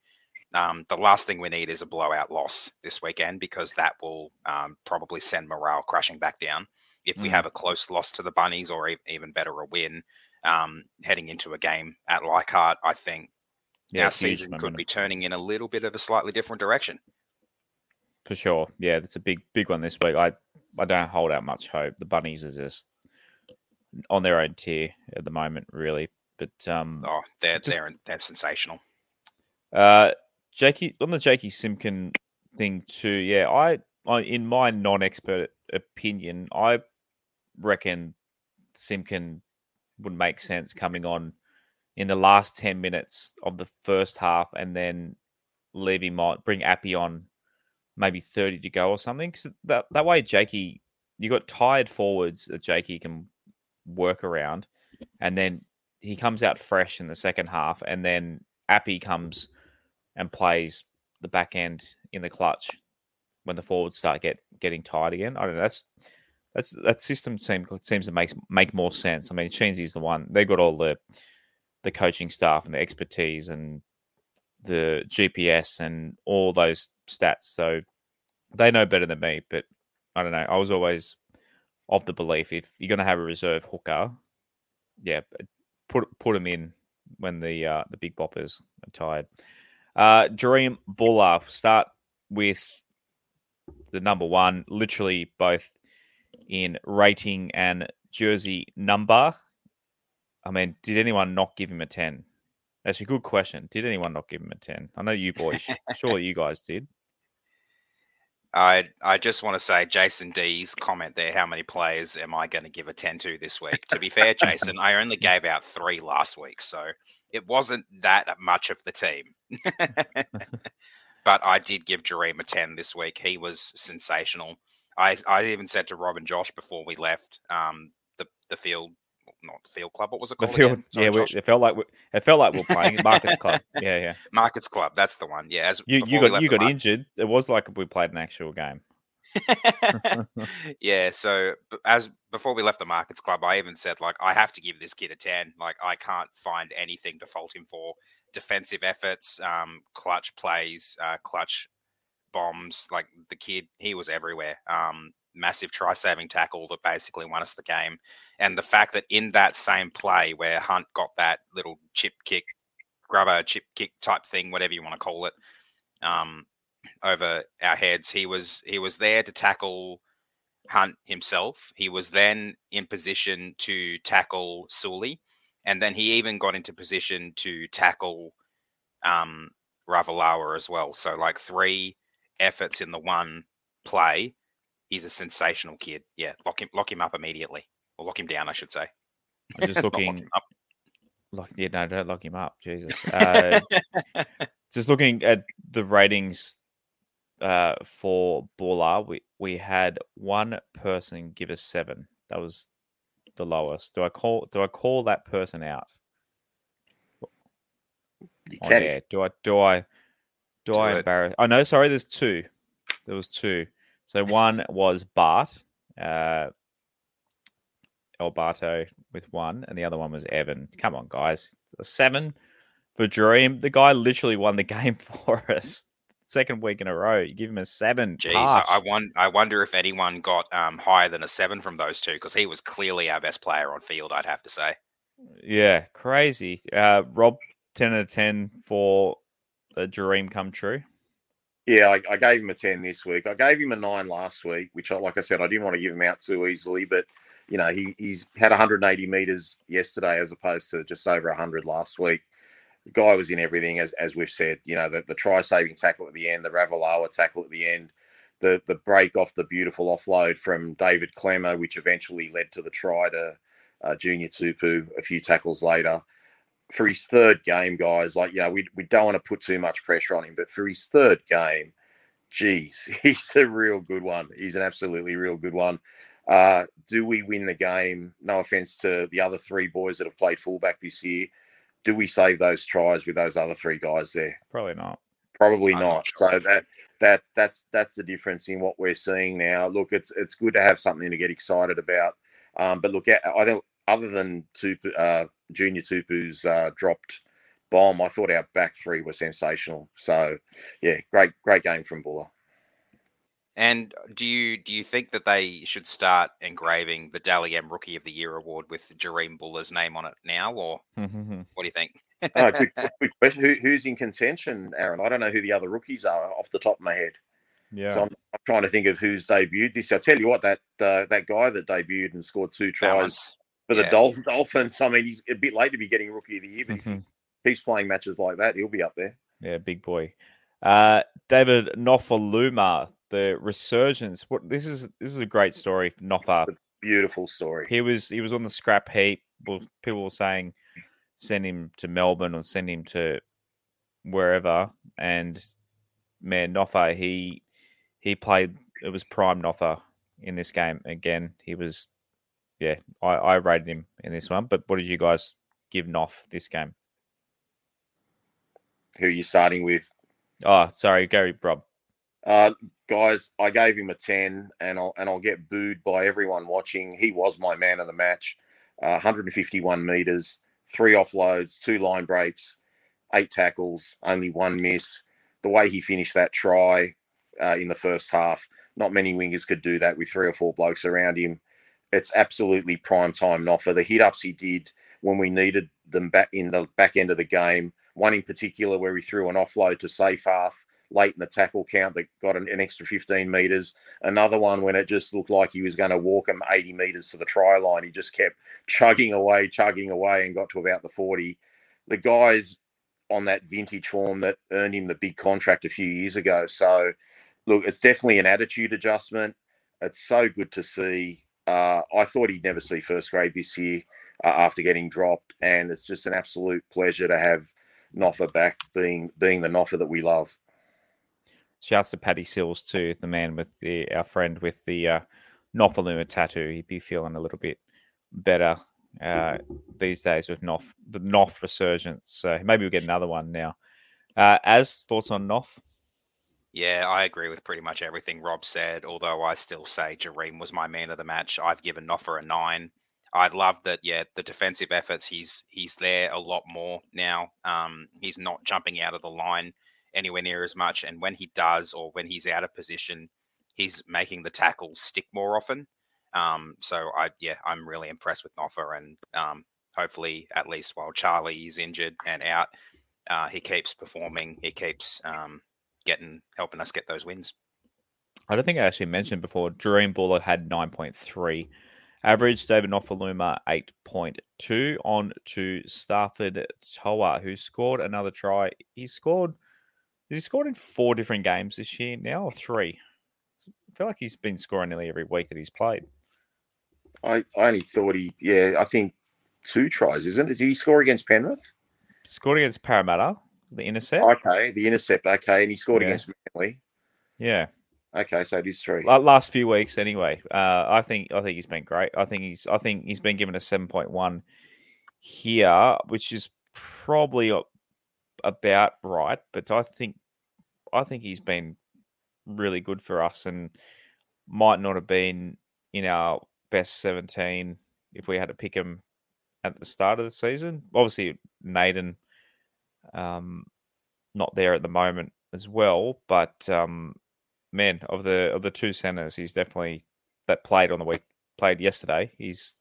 Um, the last thing we need is a blowout loss this weekend, because that will um, probably send morale crashing back down. If we mm. have a close loss to the Bunnies, or e- even better, a win, um, heading into a game at Leichhardt, I think yeah, our season could be turning in a little bit of a slightly different direction. For sure. Yeah, that's a big, big one this week. I, I don't hold out much hope. The Bunnies are just on their own tier at the moment, really. But um, oh, they're, just, they're, they're sensational. Uh, Jakey, on the Jakey Simkin thing too, yeah, I, I in my non-expert opinion, I reckon Simkin would make sense coming on in the last ten minutes of the first half, and then leave him on, bring Appy on, maybe thirty to go or something. Because that, that way, Jakey, you got tired forwards that Jakey can work around, and then he comes out fresh in the second half, and then Appy comes and plays the back end in the clutch when the forwards start get, getting tired again. I don't know. That's that's that system seem, seems to make make more sense. I mean, Sheensy's the one. They've got all the the coaching staff and the expertise and the G P S and all those stats. So they know better than me, but I don't know. I was always of the belief if you're going to have a reserve hooker, yeah, put put him in when the uh, the big boppers are tired. Uh, Jerome Buller, start with the number one, literally both in rating and jersey number. I mean, did anyone not give him a ten? That's a good question. Did anyone not give him a ten? I know you boys. Surely you guys did. I I just want to say Jason D's comment there, how many players am I going to give a ten to this week? To be fair, Jason, I only gave out three last week, so it wasn't that much of the team. But I did give Jerome a ten this week. He was sensational. I, I even said to Rob and Josh before we left um, the, the field, not the field club, what was it called? The field, Sorry, yeah, we, it felt like we, it felt like we were playing Markets Club. Yeah, yeah. Markets Club, that's the one. Yeah, as you, you got you got market. injured. It was like we played an actual game. Yeah, so as before we left the Markets Club, I even said, like, I have to give this kid a ten. Like, I can't find anything to fault him for. Defensive efforts, um, clutch plays, uh, clutch bombs. Like, the kid, he was everywhere. Um, massive try-saving tackle that basically won us the game. And the fact that in that same play where Hunt got that little chip kick, grubber chip kick type thing, whatever you want to call it, um, over our heads, he was he was there to tackle Hunt himself. He was then in position to tackle Suli. And then he even got into position to tackle um, Ravalawa as well. So, like, three efforts in the one play. He's a sensational kid. Yeah, lock him lock him up immediately. Or lock him down, I should say. I'm just looking... up. Lock, yeah, no, don't lock him up. Jesus. Uh, just looking at the ratings uh, for Buller, we, we had one person give us seven. That was... the lowest. Do I call? Do I call that person out? You oh, yeah. Do I? Do I? Do, do I embarrass? Oh no, sorry. There's two. There was two. So one was Bart, uh, El Barto with one, and the other one was Evan. Come on, guys. A seven for Dream. The guy literally won the game for us. Second week in a row, you give him a seven. Jeez, I, I, won, I wonder if anyone got um, higher than a seven from those two, because he was clearly our best player on field, I'd have to say. Yeah, crazy. Uh, Rob, ten out of ten for a dream come true. Yeah, I, I gave him a ten this week. I gave him a nine last week, which, I, like I said, I didn't want to give him out too easily, but, you know, he, he's had one hundred eighty metres yesterday as opposed to just over one hundred last week. The guy was in everything, as as we've said. You know, the, the try-saving tackle at the end, the Ravalawa tackle at the end, the the break off the beautiful offload from David Klemmer, which eventually led to the try to uh, Junior Tupou a few tackles later. For his third game, guys, like, you know, we we don't want to put too much pressure on him, but for his third game, geez, he's a real good one. He's an absolutely real good one. Uh, do we win the game? No offence to the other three boys that have played fullback this year. Do we save those tries with those other three guys there? Probably not. Probably I'm not. not sure. So that that that's that's the difference in what we're seeing now. Look, it's it's good to have something to get excited about. Um, but look, I think other than Tupu, uh, Junior Tupu's uh, dropped bomb. I thought our back three were sensational. So, yeah, great, great game from Buller. And do you do you think that they should start engraving the Daly M Rookie of the Year award with Jerome Buller's name on it now, or mm-hmm. what do you think? oh, good, good question. Who, who's in contention, Aaron? I don't know who the other rookies are off the top of my head. Yeah, so I'm, I'm trying to think of who's debuted this. I tell you what, that uh, that guy that debuted and scored two tries for the yeah. Dolph- Dolphins. I mean, he's a bit late to be getting Rookie of the Year, but mm-hmm. if he keeps playing matches like that, he'll be up there. Yeah, big boy. Uh, David Nofoaluma, the resurgence. What this is this is a great story for Nofa. Beautiful story. He was he was on the scrap heap. People were saying send him to Melbourne or send him to wherever. And man, Nofa, he he played. It was prime Nofa in this game again. He was, yeah. I, I rated him in this one. But what did you guys give Nof this game? Who are you starting with? Oh, sorry, Gary Rob. Uh, guys, I gave him a ten, and I'll and I'll get booed by everyone watching. He was my man of the match. Uh, one hundred fifty-one metres, three offloads, two line breaks, eight tackles, only one miss. The way he finished that try uh, in the first half, not many wingers could do that with three or four blokes around him. It's absolutely prime time Nofa. The hit-ups he did when we needed them back in the back end of the game, one in particular where he threw an offload to Seyfarth late in the tackle count that got an, an extra fifteen metres. Another one when it just looked like he was going to walk him eighty metres to the try line. He just kept chugging away, chugging away and got to about the forty. The guy's on that vintage form that earned him the big contract a few years ago. So, look, it's definitely an attitude adjustment. It's so good to see. Uh, I thought he'd never see first grade this year uh, after getting dropped, and it's just an absolute pleasure to have Nofa back being being the Nofa that we love. Shouts to Paddy Sills too, the man with the our friend with the uh, Nofoaluma tattoo. He'd be feeling a little bit better uh, these days with Nof, the Nof resurgence. So maybe we'll get another one now. Uh, Az, thoughts on Nof? Yeah, I agree with pretty much everything Rob said, although I still say Jareem was my man of the match. I've given Nofa a nine. I love that, yeah, the defensive efforts, he's he's there a lot more now. Um, he's not jumping out of the line anywhere near as much. And when he does, or when he's out of position, he's making the tackles stick more often. Um, so I, yeah, I'm really impressed with Nofa, and um, hopefully at least while Charlie is injured and out, uh, he keeps performing. He keeps um, getting, helping us get those wins. I don't think I actually mentioned before, Jerome Buller had nine point three average, David Nofoaluma eight point two. On to Starford To'a, who scored another try. He scored He scored in four different games this year now, or three? I feel like he's been scoring nearly every week that he's played. I, I only thought he, yeah, I think two tries, isn't it? Did he score against Penrith? Scored against Parramatta, the intercept. Okay, the intercept, okay, and he scored yeah. against Manly. Yeah. Okay, so it is three. Last few weeks, anyway. Uh, I think I think he's been great. I think he's I think he's been given a seven point one here, which is probably about right, but I think I think he's been really good for us, and might not have been in our best seventeen if we had to pick him at the start of the season. Obviously, Naden um, not there at the moment as well, but um, man, of the of the two centers, he's definitely that played on the week played yesterday. He's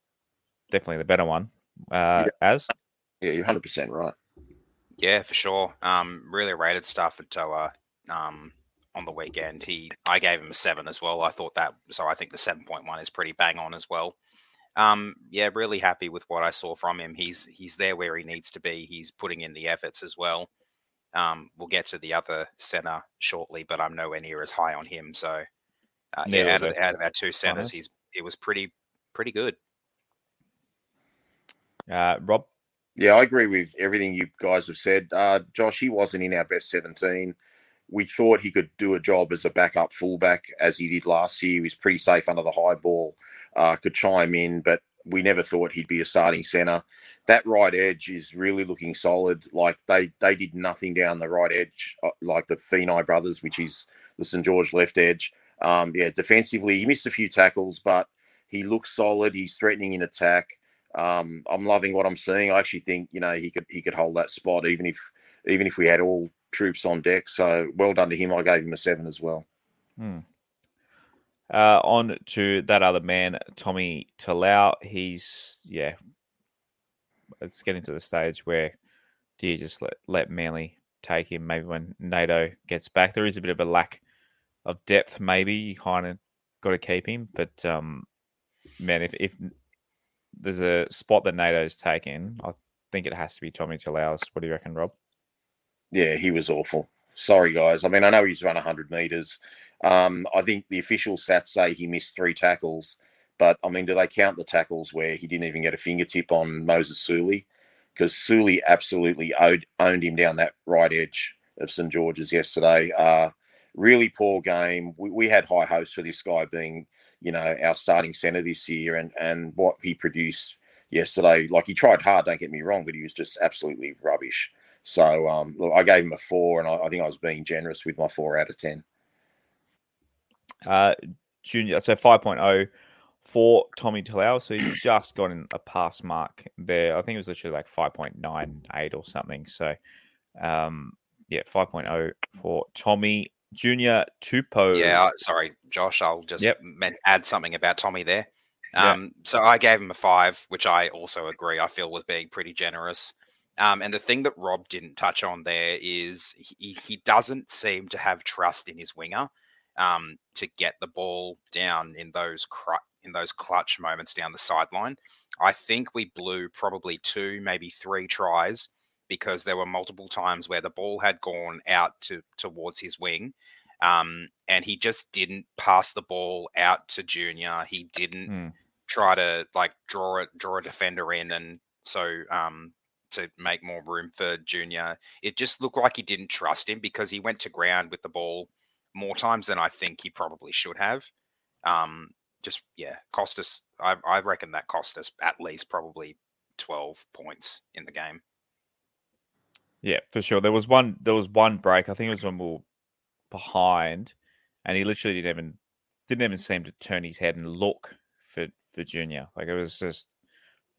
definitely the better one. Uh, yeah. As yeah, you're one hundred percent right. Yeah, for sure. Um, really rated Starford To'a um, on the weekend. He, I gave him a seven as well. I thought that, so I think the seven point one is pretty bang on as well. Um, yeah, really happy with what I saw from him. He's he's there where he needs to be. He's putting in the efforts as well. Um, we'll get to the other centre shortly, but I'm nowhere near as high on him. So, uh, yeah, yeah out, of, out of our two centres, he's it was pretty pretty good. Uh, Rob. Yeah, I agree with everything you guys have said. Uh, Josh, he wasn't in our best seventeen. We thought he could do a job as a backup fullback, as he did last year. He was pretty safe under the high ball, uh, could chime in, but we never thought he'd be a starting centre. That right edge is really looking solid. Like, they, they did nothing down the right edge, like the Fenai brothers, which is the St George left edge. Um, yeah, defensively, he missed a few tackles, but he looks solid. He's threatening in attack. Um, I'm loving what I'm seeing. I actually think, you know, he could he could hold that spot even if even if we had all troops on deck. So well done to him. I gave him a seven as well. Hmm. Uh, on to that other man, Tommy Talau. He's, yeah, it's getting to the stage where do you just let, let Manly take him maybe when NATO gets back? There is a bit of a lack of depth maybe. You kind of got to keep him. But, um, man, if, if there's a spot that NATO's taken, I think it has to be Tommy Talau's. What do you reckon, Rob? Yeah, he was awful. Sorry, guys. I mean, I know he's run one hundred metres. Um, I think the official stats say he missed three tackles. But, I mean, do they count the tackles where he didn't even get a fingertip on Moses Suli? Because Suli absolutely owed, owned him down that right edge of St George's yesterday. Uh, really poor game. We, we had high hopes for this guy being, you know, our starting centre this year, and, and what he produced yesterday. Like, he tried hard, don't get me wrong, but he was just absolutely rubbish. So, um, look, I gave him a four, and I, I think I was being generous with my four out of ten. Uh, junior, so five point oh for Tommy Talau. So he's just got in a pass mark there. I think it was literally like five point nine eight or something. So, um, yeah, five point oh for Tommy. Junior Tupou. Yeah, sorry, Josh. I'll just yep. add something about Tommy there. Um, yep. So I gave him a five, which I also agree, I feel was being pretty generous. Um, and the thing that Rob didn't touch on there is he, he doesn't seem to have trust in his winger um, to get the ball down in those cru- in those clutch moments down the sideline. I think we blew probably two, maybe three tries because there were multiple times where the ball had gone out to towards his wing um, and he just didn't pass the ball out to Junior. He didn't mm. try to like draw it, draw a defender in, and so... Um, to make more room for Junior. It just looked like he didn't trust him because he went to ground with the ball more times than I think he probably should have. Um, just, yeah, cost us, I, I reckon that cost us at least probably twelve points in the game. Yeah, for sure. There was one, there was one break. I think it was when we were behind and he literally didn't even, didn't even seem to turn his head and look for, for Junior. Like it was just,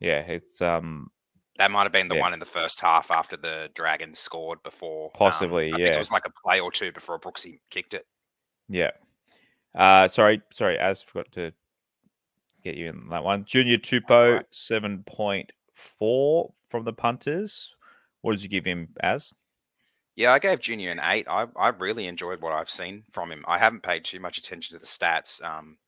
yeah, it's, um, that might have been the yeah. one in the first half after the Dragons scored before. Possibly, um, I yeah. think it was like a play or two before Brooksy kicked it. Yeah. Uh, sorry, sorry, Az, forgot to get you in that one. Junior Tupou, right. seven point four from the punters. What did you give him, Az? Yeah, I gave Junior an eight. I, I really enjoyed what I've seen from him. I haven't paid too much attention to the stats, um,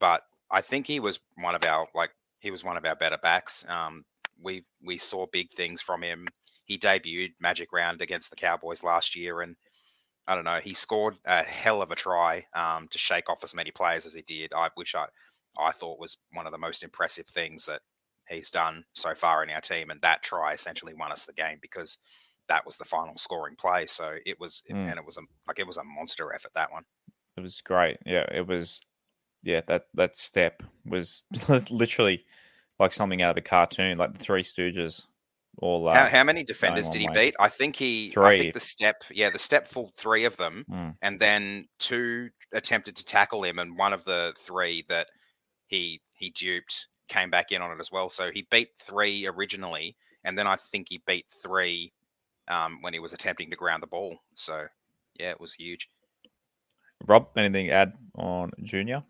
but I think he was one of our like he was one of our better backs. Um, We we saw big things from him. He debuted Magic Round against the Cowboys last year, and I don't know, he scored a hell of a try um, to shake off as many players as he did. I wish I I thought was one of the most impressive things that he's done so far in our team, and that try essentially won us the game because that was the final scoring play. So it was, mm. and it was a, like it was a monster effort, that one. It was great. Yeah, it was. Yeah, that that step was literally like something out of a cartoon, like the Three Stooges. All uh, how, how many defenders did he way. beat? I think he three. I think the step, yeah, the step fooled three of them, mm. and then two attempted to tackle him, and one of the three that he he duped came back in on it as well. So he beat three originally, and then I think he beat three um, when he was attempting to ground the ball. So yeah, it was huge. Rob, anything to add on Junior?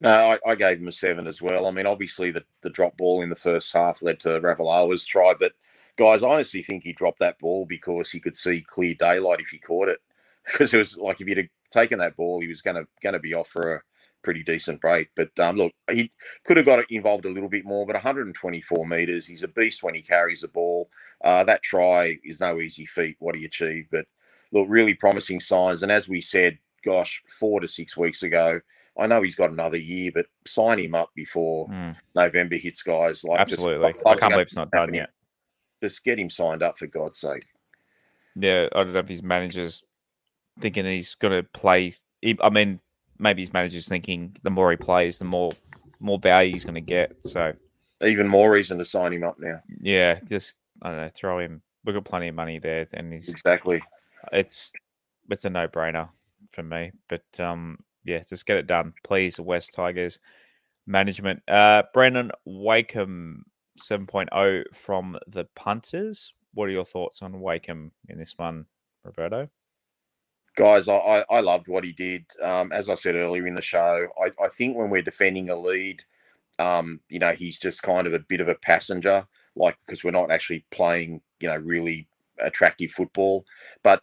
No, I, I gave him a seven as well. I mean, obviously the, the drop ball in the first half led to Ravalawa's try, but guys, I honestly think he dropped that ball because he could see clear daylight if he caught it. Because it was like if he'd have taken that ball, he was going to going to be off for a pretty decent break. But um, look, he could have got involved a little bit more, but one hundred twenty-four metres, he's a beast when he carries the ball. Uh, that try is no easy feat, what he achieved. But look, really promising signs. And as we said, gosh, four to six weeks ago, I know he's got another year, but sign him up before mm. November hits, guys. Like, absolutely. Just, like, I can't believe it's not done yet. Just get him signed up, for God's sake. Yeah, I don't know if his manager's thinking he's going to play. I mean, maybe his manager's thinking the more he plays, the more more value he's going to get. So even more reason to sign him up now. Yeah, just, I don't know, throw him. We've got plenty of money there. and he's Exactly. It's, it's a no-brainer for me, but... um. Yeah, just get it done, please, West Tigers management. Uh, Brandon Wakeham, seven point oh from the punters. What are your thoughts on Wakeham in this one, Roberto? Guys, I, I loved what he did. Um, as I said earlier in the show, I, I think when we're defending a lead, um, you know, he's just kind of a bit of a passenger, like, because we're not actually playing, you know, really attractive football. But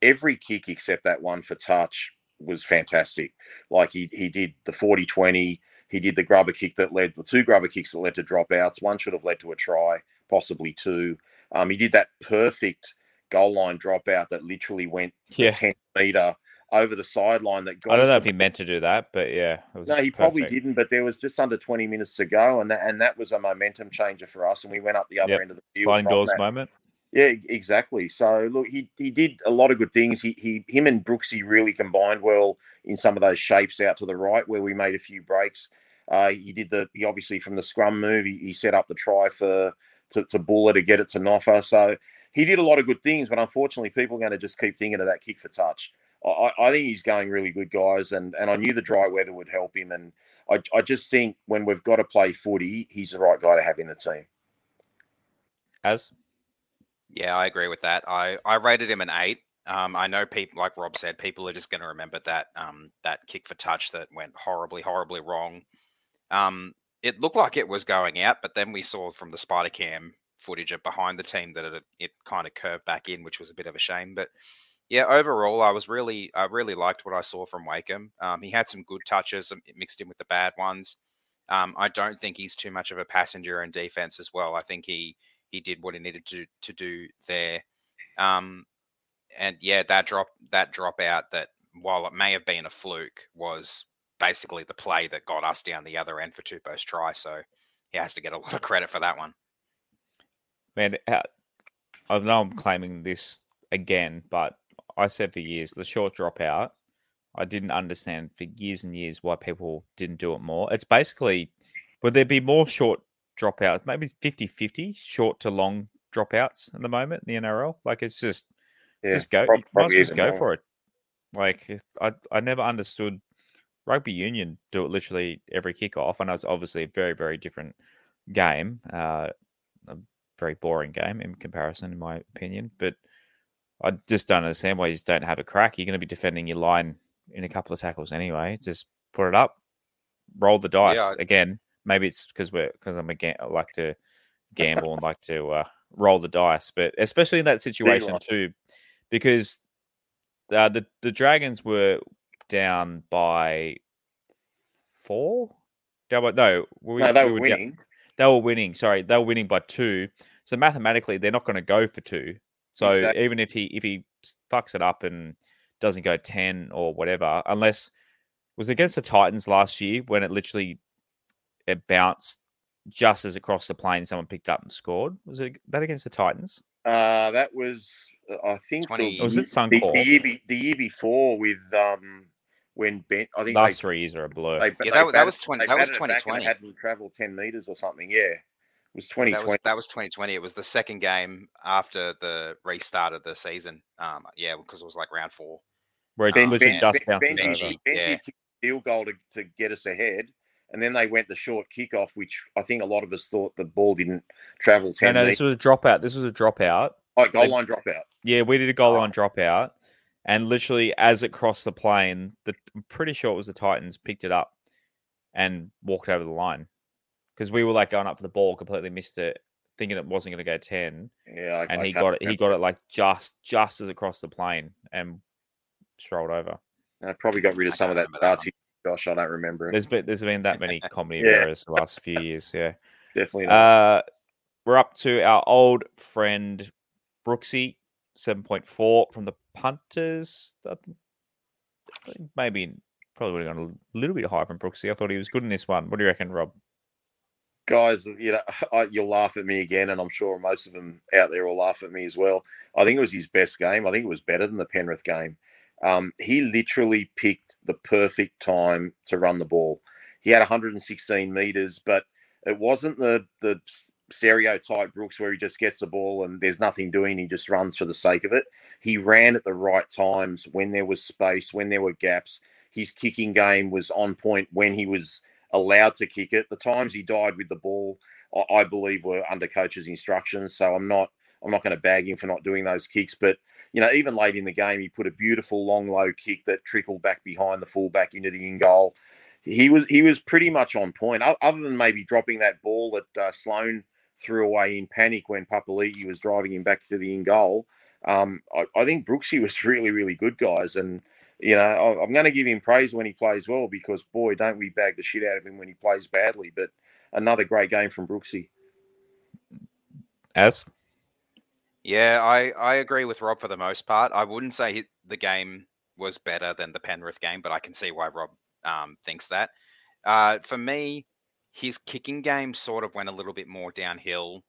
every kick except that one for touch was fantastic. Like, he he did the forty twenty, he did the grubber kick that led, the two grubber kicks that led to dropouts. One should have led to a try, possibly two. Um, he did that perfect goal line dropout that literally went yeah. ten metre over the sideline. That got I don't know if he meant to do that, but yeah. It was no, he perfect. Probably didn't, but there was just under twenty minutes to go, and that, and that was a momentum changer for us, and we went up the other yep. end of the field. Flying goals that. moment. Yeah, exactly. So, look, he he did a lot of good things. He he Him and Brooksy really combined well in some of those shapes out to the right where we made a few breaks. Uh, he did the, he obviously from the scrum move, he, he set up the try for to, to Buller to get it to Nofa. So he did a lot of good things, but unfortunately people are going to just keep thinking of that kick for touch. I, I think he's going really good, guys, and, and I knew the dry weather would help him. And I, I just think when we've got to play footy, he's the right guy to have in the team. As? Yeah, I agree with that. I, I rated him an eight. Um, I know people, like Rob said, people are just going to remember that um, that kick for touch that went horribly, horribly wrong. Um, it looked like it was going out, but then we saw from the spider cam footage of behind the team that it, it kind of curved back in, which was a bit of a shame. But yeah, overall, I was really, I really liked what I saw from Wakeham. Um, he had some good touches mixed in with the bad ones. Um, I don't think he's too much of a passenger in defense as well. I think he he did what he needed to to do there. Um, and yeah, that drop, that dropout that, while it may have been a fluke, was basically the play that got us down the other end for Tupou's try. So he has to get a lot of credit for that one. Man, I know I'm claiming this again, but I said for years, the short dropout, I didn't understand for years and years why people didn't do it more. It's basically, would there be more short dropouts? Maybe fifty-fifty short to long dropouts at the moment in the N R L. Like, it's just, yeah, just go, probably, you might as well just go more. for it. Like, it's, I, I never understood rugby union do it literally every kickoff. And it's obviously a very, very different game. Uh, a very boring game in comparison, in my opinion. But I just don't understand why you just don't have a crack. You're going to be defending your line in a couple of tackles anyway. Just put it up, roll the dice yeah, I... again. Maybe it's because we're because I'm again I like to gamble and like to uh, roll the dice, but especially in that situation too, because uh, the the Dragons were down by four. Down by, no, we, no, they we were winning. Down, they were winning. Sorry, they were winning by two. So mathematically, they're not going to go for two. So exactly. even if he if he fucks it up and doesn't go ten or whatever, unless it was against the Titans last year when it literally. It bounced just as across the plane someone picked up and scored. Was it that against the Titans? Uh, that was, I think, twenty the, was it Suncorp? The, the, the year before with um, when Ben, I think last they, three years are a blur. They, yeah, they that, batted, that was twenty. That was twenty twenty. Hadn't travelled ten meters or something. Yeah, it was twenty twenty. That was twenty twenty. It was the second game after the restart of the season. Um, yeah, because it was like round four. Where it um, was ben, just ben, bouncing Benji, over. Benji yeah. kicked a field goal to, to get us ahead. And then they went the short kickoff, which I think a lot of us thought the ball didn't travel ten. No, no, this was a dropout. This was a dropout. Oh, goal they, line dropout. Yeah, we did a goal oh. line dropout. And literally, as it crossed the plane, the, I'm pretty sure it was the Titans, picked it up and walked over the line. Because we were like going up for the ball, completely missed it, thinking it wasn't going to go ten. Yeah, I, and I he got it. He got it like just, just as it crossed the plane and strolled over. And I probably got rid of I some of that dirty. Gosh, I don't remember it. There's been, there's been that many comedy yeah. errors the last few years, yeah. Definitely not. Uh, we're up to our old friend Brooksy, seven point four from the punters. I think maybe probably would have gone a little bit higher from Brooksy. I thought he was good in this one. What do you reckon, Rob? Guys, you know, I, you'll laugh at me again, and I'm sure most of them out there will laugh at me as well. I think it was his best game. I think it was better than the Penrith game. Um, he literally picked the perfect time to run the ball. He had one hundred sixteen metres, but it wasn't the the stereotype Brooks where he just gets the ball and there's nothing doing. He just runs for the sake of it. He ran at the right times when there was space, when there were gaps. His kicking game was on point when he was allowed to kick it. The times he died with the ball, I, I believe were under coach's instructions. So I'm not I'm not going to bag him for not doing those kicks. But, you know, even late in the game, he put a beautiful long, low kick that trickled back behind the fullback into the in goal. He was he was pretty much on point, other than maybe dropping that ball that uh, Sloan threw away in panic when Papali'i was driving him back to the in goal. Um, I, I think Brooksy was really, really good, guys. And, you know, I, I'm going to give him praise when he plays well because, boy, don't we bag the shit out of him when he plays badly. But another great game from Brooksy. As? Yeah, I, I agree with Rob for the most part. I wouldn't say the game was better than the Penrith game, but I can see why Rob um, thinks that. Uh, for me, his kicking game sort of went a little bit more downhill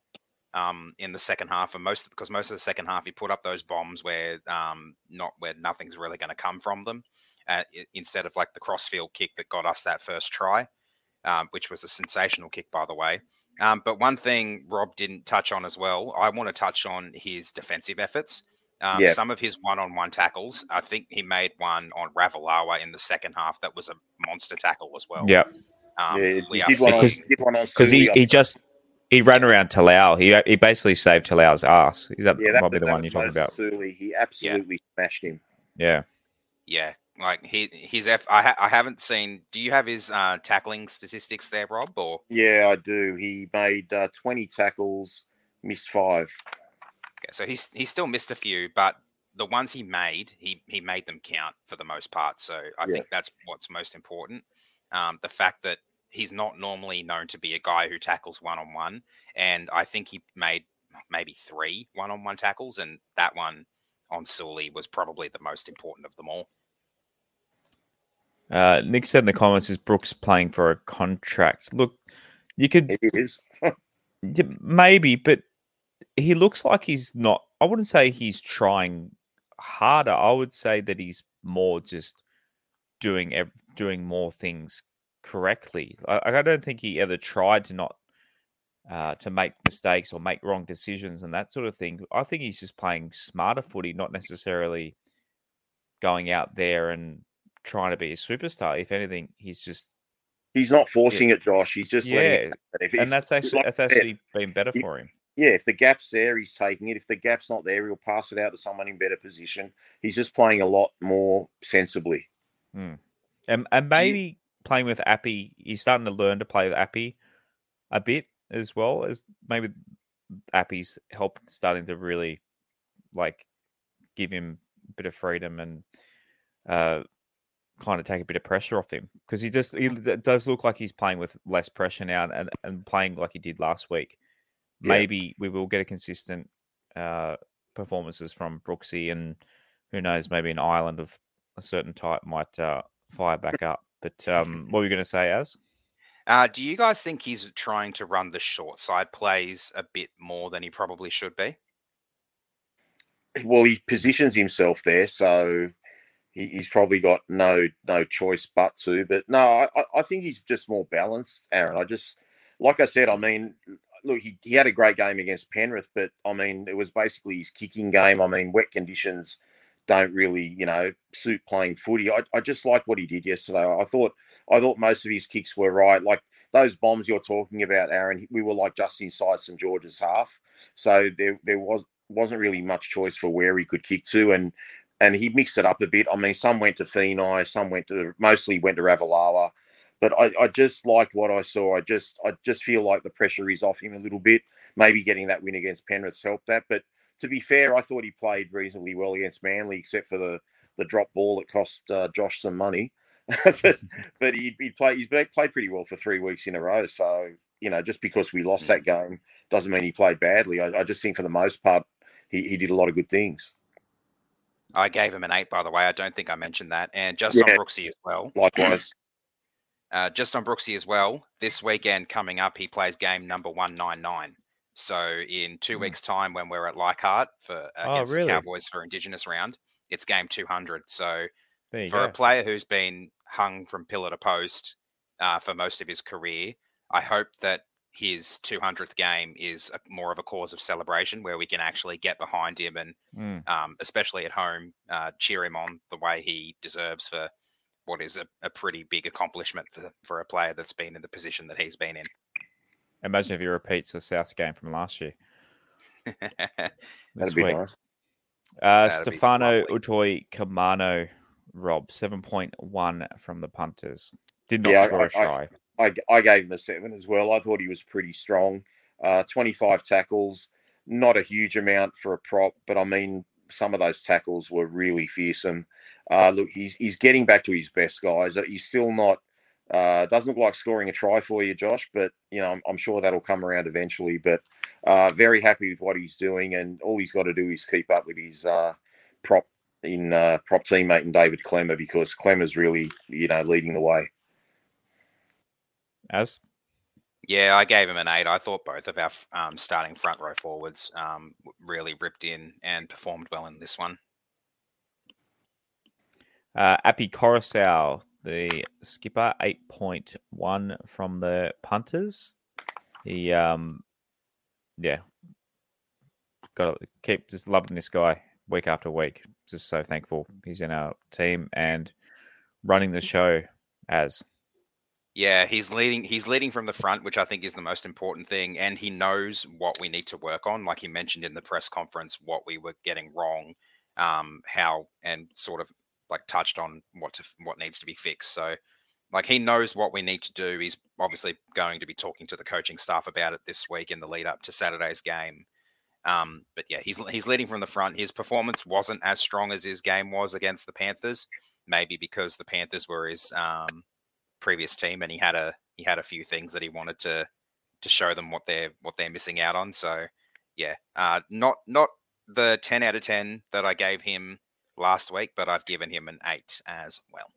um, in the second half, and most because most of the second half he put up those bombs where um, not where nothing's really going to come from them, uh, instead of like the crossfield kick that got us that first try, um, which was a sensational kick, by the way. Um, but one thing Rob didn't touch on as well, I want to touch on his defensive efforts. Um, yeah. Some of his one-on-one tackles, I think he made one on Ravalawa in the second half that was a monster tackle as well. Yeah, um, yeah he did one on because he, he just he ran around Talau. He he basically saved Talau's ass. Is that yeah, probably that, the that one you're talking about? Suli. He absolutely yeah. smashed him. Yeah, yeah. Like he, his F, I, ha, I haven't seen. Do you have his uh, tackling statistics there, Rob? Or yeah, I do. He made uh, twenty tackles, missed five. Okay, so he's he still missed a few, but the ones he made, he he made them count for the most part. So I yeah. think that's what's most important. Um, the fact that he's not normally known to be a guy who tackles one on one, and I think he made maybe three one on one tackles, and that one on Suli was probably the most important of them all. Uh, Nick said in the comments, is Brooks playing for a contract? Look, you could... It is. Maybe, but he looks like he's not... I wouldn't say he's trying harder. I would say that he's more just doing ev- doing more things correctly. I, I don't think he ever tried to not... Uh, to make mistakes or make wrong decisions and that sort of thing. I think he's just playing smarter footy, not necessarily going out there and trying to be a superstar. If anything, he's just... He's not forcing yeah. it, Josh. He's just... Yeah, letting it if, and if, that's actually like that's actually been better if, for him. Yeah, if the gap's there, he's taking it. If the gap's not there, he'll pass it out to someone in better position. He's just playing a lot more sensibly. Mm. And, and maybe you, playing with Appy, he's starting to learn to play with Appy a bit as well, as maybe Appy's help starting to really, like, give him a bit of freedom and... uh kind of take a bit of pressure off him, because he just he does look like he's playing with less pressure now and, and playing like he did last week. Yeah. Maybe we will get a consistent uh, performances from Brooksy, and who knows, maybe an island of a certain type might uh, fire back up. But um, what were you going to say, Az? Uh, do you guys think he's trying to run the short side plays a bit more than he probably should be? Well, he positions himself there, so... He's probably got no no choice but to. But no, I, I think he's just more balanced, Aaron. I just, like I said, I mean, look, he, he had a great game against Penrith, but, I mean, it was basically his kicking game. I mean, wet conditions don't really, you know, suit playing footy. I, I just like what he did yesterday. I thought I thought most of his kicks were right. Like, those bombs you're talking about, Aaron, we were, like, just inside St George's half. So there there was, wasn't really much choice for where he could kick to, and And he mixed it up a bit. I mean, some went to Fenai, some went to, mostly went to Ravalawa. But I, I just liked what I saw. I just I just feel like the pressure is off him a little bit. Maybe getting that win against Penrith's helped that. But to be fair, I thought he played reasonably well against Manly, except for the, the drop ball that cost uh, Josh some money. but but he he played he's played pretty well for three weeks in a row. So, you know, just because we lost that game doesn't mean he played badly. I, I just think for the most part, he, he did a lot of good things. I gave him an eight, by the way. I don't think I mentioned that. And just yeah, on Brooksy as well. Likewise. Uh, just on Brooksy as well, this weekend coming up, he plays game number one ninety-nine. So in two mm. weeks' time when we're at Leichhardt for uh, against oh, really? the Cowboys for Indigenous round, it's game two hundred. So for go. a player who's been hung from pillar to post uh, for most of his career, I hope that his two hundredth game is a, more of a cause of celebration where we can actually get behind him and, mm. um, especially at home, uh, cheer him on the way he deserves for what is a, a pretty big accomplishment for, for a player that's been in the position that he's been in. Imagine if he repeats the South game from last year. That'd be week. nice. Uh, Stefano Utoikamanu, Rob, seven point one from the punters. Did not yeah, score I, a try. I, I, I gave him a seven as well. I thought he was pretty strong. Uh, twenty-five tackles, not a huge amount for a prop, but I mean, some of those tackles were really fearsome. Uh, look, he's he's getting back to his best, guys. He's still not, uh, doesn't look like scoring a try for you, Josh, but, you know, I'm, I'm sure that'll come around eventually. But uh, very happy with what he's doing, and all he's got to do is keep up with his uh, prop in uh, prop teammate and David Klemmer, because Klemmer's really, you know, leading the way. As? Yeah, I gave him an eight. I thought both of our um, starting front row forwards um, really ripped in and performed well in this one. Uh, Appy Coruscant, the skipper, eight point one from the punters. He, um, yeah, got to keep just loving this guy week after week. Just so thankful he's in our team and running the show as. Yeah, he's leading he's leading from the front, which I think is the most important thing, and he knows what we need to work on. Like he mentioned in the press conference, what we were getting wrong, um, how, and sort of like touched on what to, what needs to be fixed. So like he knows what we need to do. He's obviously going to be talking to the coaching staff about it this week in the lead up to Saturday's game. Um, but yeah, he's he's leading from the front. His performance wasn't as strong as his game was against the Panthers, maybe because the Panthers were his um, previous team, and he had a he had a few things that he wanted to to show them what they're what they're missing out on. So yeah, uh, not not the ten out of ten that I gave him last week, but I've given him an eight as well.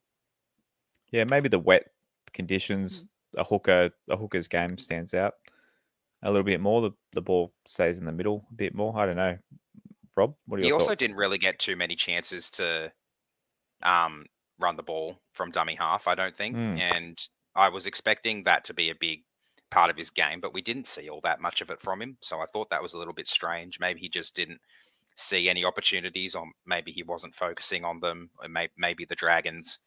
Yeah, maybe the wet conditions, a hooker a hooker's game stands out a little bit more. The the ball stays in the middle a bit more. I don't know, Rob. What are your thoughts? He also didn't really get too many chances to um. run the ball from dummy half, I don't think. Mm. And I was expecting that to be a big part of his game, but we didn't see all that much of it from him. So I thought that was a little bit strange. Maybe he just didn't see any opportunities, or maybe he wasn't focusing on them. Or may- maybe the Dragons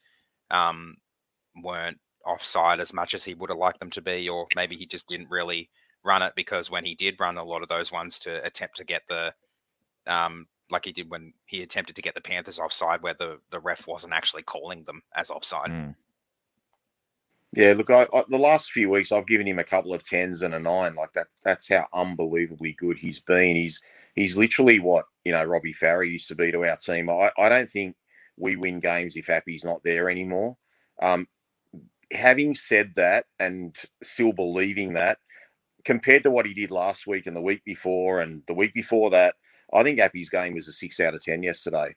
um, weren't offside as much as he would have liked them to be, or maybe he just didn't really run it, because when he did run a lot of those ones to attempt to get the um, like he did when he attempted to get the Panthers offside, where the, the ref wasn't actually calling them as offside. Mm. Yeah, look, I, I, the last few weeks I've given him a couple of tens and a nine. Like that, that's how unbelievably good he's been. He's he's literally what, you know, Robbie Farah used to be to our team. I, I don't think we win games if Appy's not there anymore. Um, having said that, and still believing that, compared to what he did last week and the week before and the week before that, I think Appy's game was a six out of ten yesterday.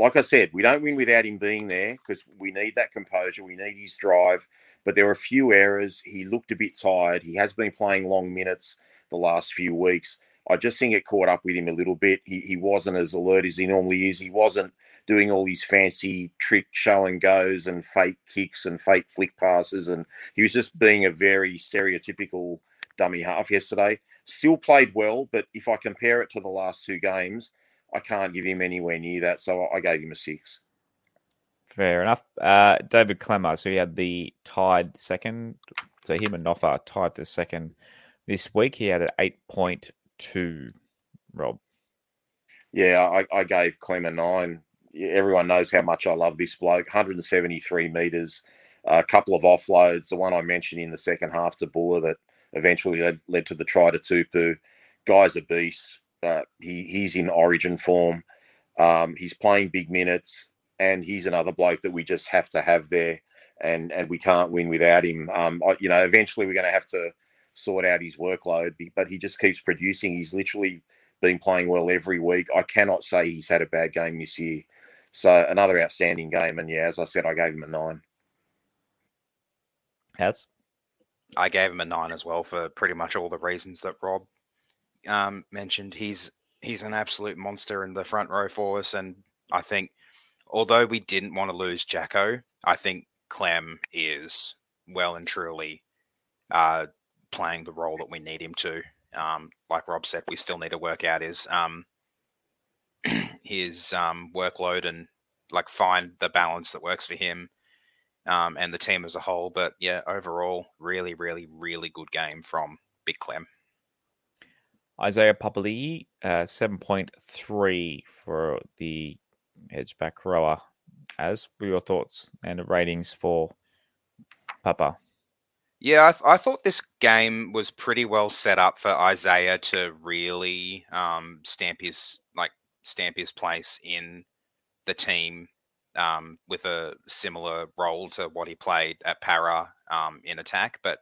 Like I said, we don't win without him being there, because we need that composure. We need his drive. But there were a few errors. He looked a bit tired. He has been playing long minutes the last few weeks. I just think it caught up with him a little bit. He he wasn't as alert as he normally is. He wasn't doing all these fancy trick show and goes and fake kicks and fake flick passes. And he was just being a very stereotypical dummy half yesterday. Still played well, but if I compare it to the last two games, I can't give him anywhere near that. So I gave him a six. Fair enough. Uh, David Klemmer, so he had the tied second. So him and Nofa tied the second this week. He had an eight point two, Rob. Yeah, I, I gave Klemmer nine. Everyone knows how much I love this bloke. one hundred seventy-three metres, a couple of offloads. The one I mentioned in the second half to Buller that eventually led, led to the try to Tupou. Guy's a beast. Uh, he He's in origin form. Um, he's playing big minutes, and he's another bloke that we just have to have there, and, and we can't win without him. Um, I, you know, eventually we're going to have to sort out his workload, but he just keeps producing. He's literally been playing well every week. I cannot say he's had a bad game this year. So another outstanding game, and yeah, as I said, I gave him a nine. Has? I gave him a nine as well, for pretty much all the reasons that Rob um, mentioned. He's he's an absolute monster in the front row for us. And I think, although we didn't want to lose Jacko, I think Clem is well and truly uh, playing the role that we need him to. Um, like Rob said, we still need to work out his, um, his um, workload and like find the balance that works for him. Um, and the team as a whole. But yeah, overall, really, really, really good game from be Clem. Isaiah Papali'i, uh, seven point three for the edge back rower. As what are your thoughts and ratings for Papa? Yeah, I, th- I thought this game was pretty well set up for Isaiah to really um, stamp his like stamp his place in the team um, with a similar role to what he played at Para um, in attack. But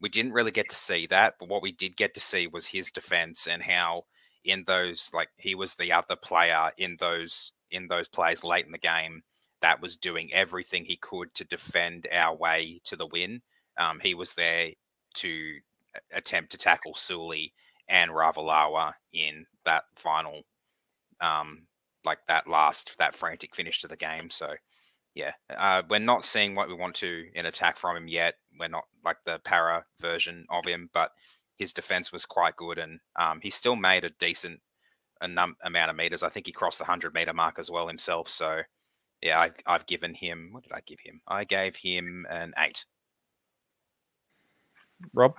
we didn't really get to see that. But what we did get to see was his defense and how in those like he was the other player in those in those plays late in the game that was doing everything he could to defend our way to the win. Um, he was there to attempt to tackle Suli and Ravalawa in that final, um, like that last, that frantic finish to the game. So, yeah, uh, we're not seeing what we want to in attack from him yet. We're not like the Para version of him, but his defense was quite good. And um, he still made a decent a num- amount of meters. I think he crossed the one hundred meter mark as well himself. So, yeah, I, I've given him, what did I give him? I gave him an eight. Rob?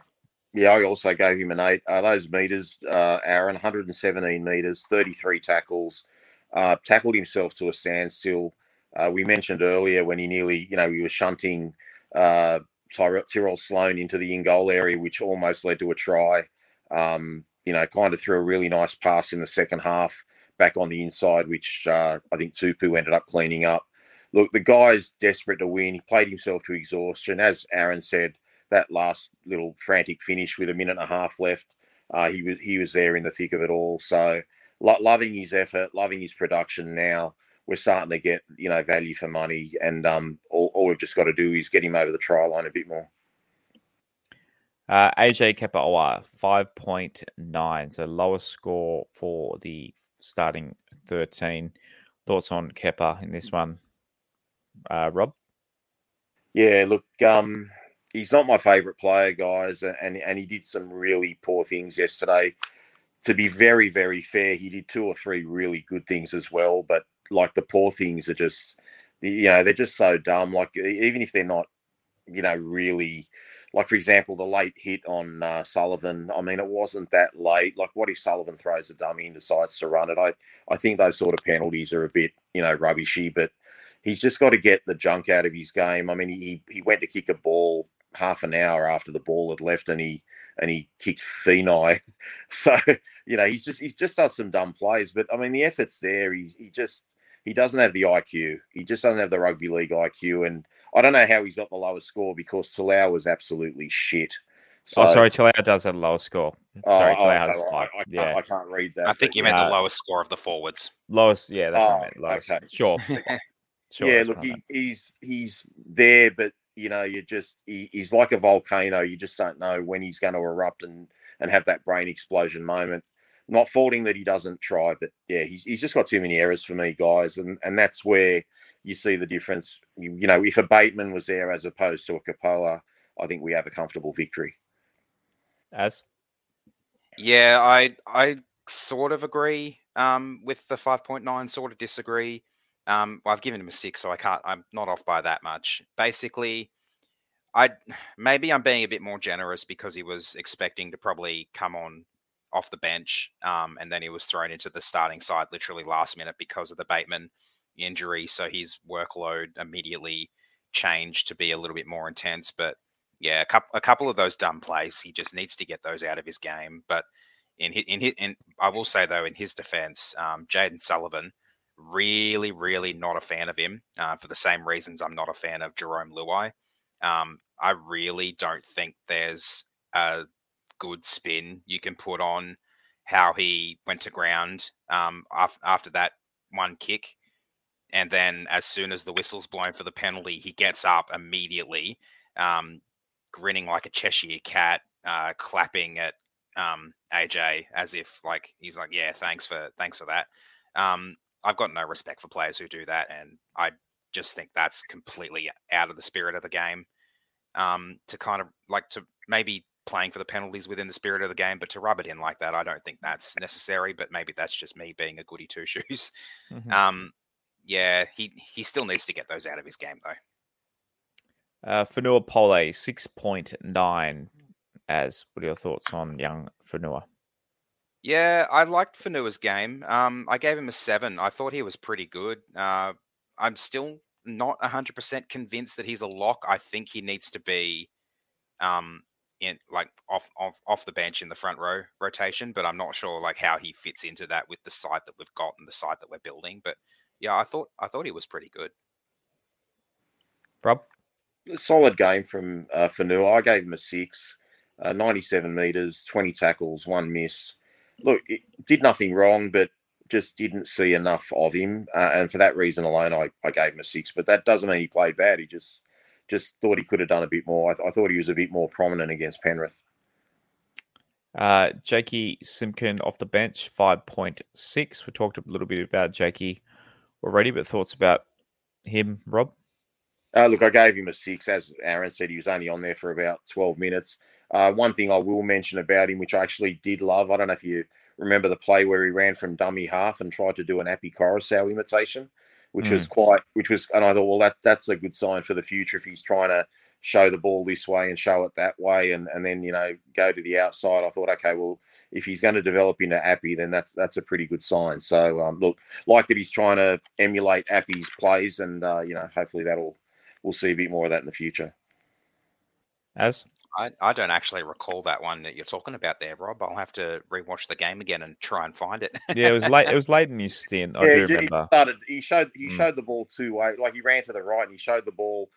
Yeah, I also gave him an eight. Uh, those metres, uh, Aaron, one hundred seventeen metres, thirty-three tackles, uh, tackled himself to a standstill. Uh, we mentioned earlier when he nearly, you know, he was shunting uh, Ty- Tyrell Sloan into the in-goal area, which almost led to a try. Um, you know, kind of threw a really nice pass in the second half back on the inside, which uh, I think Tupou ended up cleaning up. Look, the guy's desperate to win. He played himself to exhaustion. As Aaron said, that last little frantic finish with a minute and a half left, uh, he was he was there in the thick of it all. So lo- loving his effort, loving his production now. We're starting to get, you know, value for money, and um, all, all we've just got to do is get him over the try line a bit more. Uh, A J Kepaoa, five point nine, so lowest score for the starting thirteen. Thoughts on Kepa in this one, uh, Rob? Yeah, look... Um, He's not my favourite player, guys, and, and he did some really poor things yesterday. To be very, very fair, he did two or three really good things as well, but, like, the poor things are just, you know, they're just so dumb. Like, even if they're not, you know, really, like, for example, the late hit on uh, Sullivan, I mean, it wasn't that late. Like, what if Sullivan throws a dummy and decides to run it? I, I think those sort of penalties are a bit, you know, rubbishy, but he's just got to get the junk out of his game. I mean, he he went to kick a ball half an hour after the ball had left, and he and he kicked Fenai. So, you know, he's just he's just does some dumb plays. But I mean, the effort's there. He he just he doesn't have the I Q. He just doesn't have the rugby league I Q. And I don't know how he's got the lowest score, because Talau was absolutely shit. So, oh, sorry, Talau does have the lowest score. Sorry, oh, Talau has oh, five. I, I, yeah. I can't read that. I think you meant uh, the lowest score of the forwards. Lowest, yeah, that's oh, what I meant. Lowest. Okay. Sure. sure. Yeah, look, he, he's he's there, but. You know, you just, he, he's like a volcano. You just don't know when he's going to erupt and, and have that brain explosion moment. Not faulting that he doesn't try, but yeah, he's, he's just got too many errors for me, guys. And and that's where you see the difference. You, you know, if a Bateman was there as opposed to a Kapoa, I think we have a comfortable victory. As? Yeah, I, I sort of agree um, with the five point nine, sort of disagree. Um, well, I've given him a six, so I can't, I'm not off by that much. Basically, I, maybe I'm being a bit more generous because he was expecting to probably come on off the bench. Um, and then he was thrown into the starting side literally last minute because of the Bateman injury. So his workload immediately changed to be a little bit more intense, but yeah, a couple, a couple of those dumb plays, he just needs to get those out of his game. But in his, in his, in, I will say though, in his defense, um, Jaden Sullivan, Really, really not a fan of him uh, for the same reasons I'm not a fan of Jerome Luai. Um, I really don't think there's a good spin you can put on how he went to ground um, af- after that one kick. And then as soon as the whistle's blown for the penalty, he gets up immediately, um, grinning like a Cheshire cat, uh, clapping at um, A J as if like he's like, yeah, thanks for thanks for that. Um, I've got no respect for players who do that, and I just think that's completely out of the spirit of the game. Um, to kind of like to maybe playing for the penalties within the spirit of the game, but to rub it in like that, I don't think that's necessary. But maybe that's just me being a goody two shoes. Mm-hmm. Um, yeah, he he still needs to get those out of his game though. Uh, Fanua Pole six point nine. as. What are your thoughts on young Fenua? Yeah, I liked Fenua's game. Um, I gave him a seven. I thought he was pretty good. Uh, I'm still not one hundred percent convinced that he's a lock. I think he needs to be um, in like off, off off the bench in the front row rotation, but I'm not sure like how he fits into that with the side that we've got and the side that we're building. But yeah, I thought I thought he was pretty good. Rob? A solid game from uh, Fenua. I gave him a six. Uh, ninety-seven metres, twenty tackles, one miss. Look, it did nothing wrong, but just didn't see enough of him. Uh, and for that reason alone, I, I gave him a six. But that doesn't mean he played bad. He just just thought he could have done a bit more. I, th- I thought he was a bit more prominent against Penrith. Uh, Jakey Simkin off the bench, five point six. We talked a little bit about Jakey already, but thoughts about him, Rob? Uh, look, I gave him a six. As Aaron said, he was only on there for about twelve minutes. Uh, one thing I will mention about him, which I actually did love, I don't know if you remember the play where he ran from dummy half and tried to do an Appy Coruscant imitation, which mm. was quite, which was, and I thought, well, that that's a good sign for the future if he's trying to show the ball this way and show it that way, and, and then, you know, go to the outside. I thought, okay, well, if he's going to develop into Appy, then that's that's a pretty good sign. So, um, look, like that he's trying to emulate Appy's plays, and, uh, you know, hopefully that'll, we'll see a bit more of that in the future. As? I, I don't actually recall that one that you're talking about there, Rob. I'll have to rewatch the game again and try and find it. yeah, it was late. It was late in his stint. I yeah, do remember. He started. He showed. He mm. showed the ball two way. Like he ran to the right and he showed the ball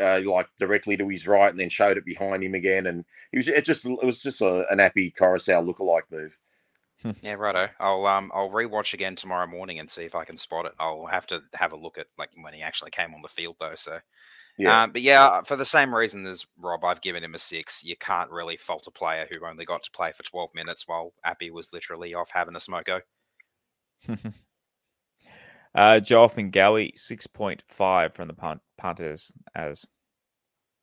uh, like directly to his right, and then showed it behind him again. And he was. It just. It was just a, an Appy Coruscant lookalike move. yeah, righto. I'll um. I'll rewatch again tomorrow morning and see if I can spot it. I'll have to have a look at like when he actually came on the field though. So. Yeah. Um, but yeah, for the same reason as Rob, I've given him a six. You can't really fault a player who only got to play for twelve minutes while Appy was literally off having a smoko. uh, Joel Fingawi, six point five from the Panthers as.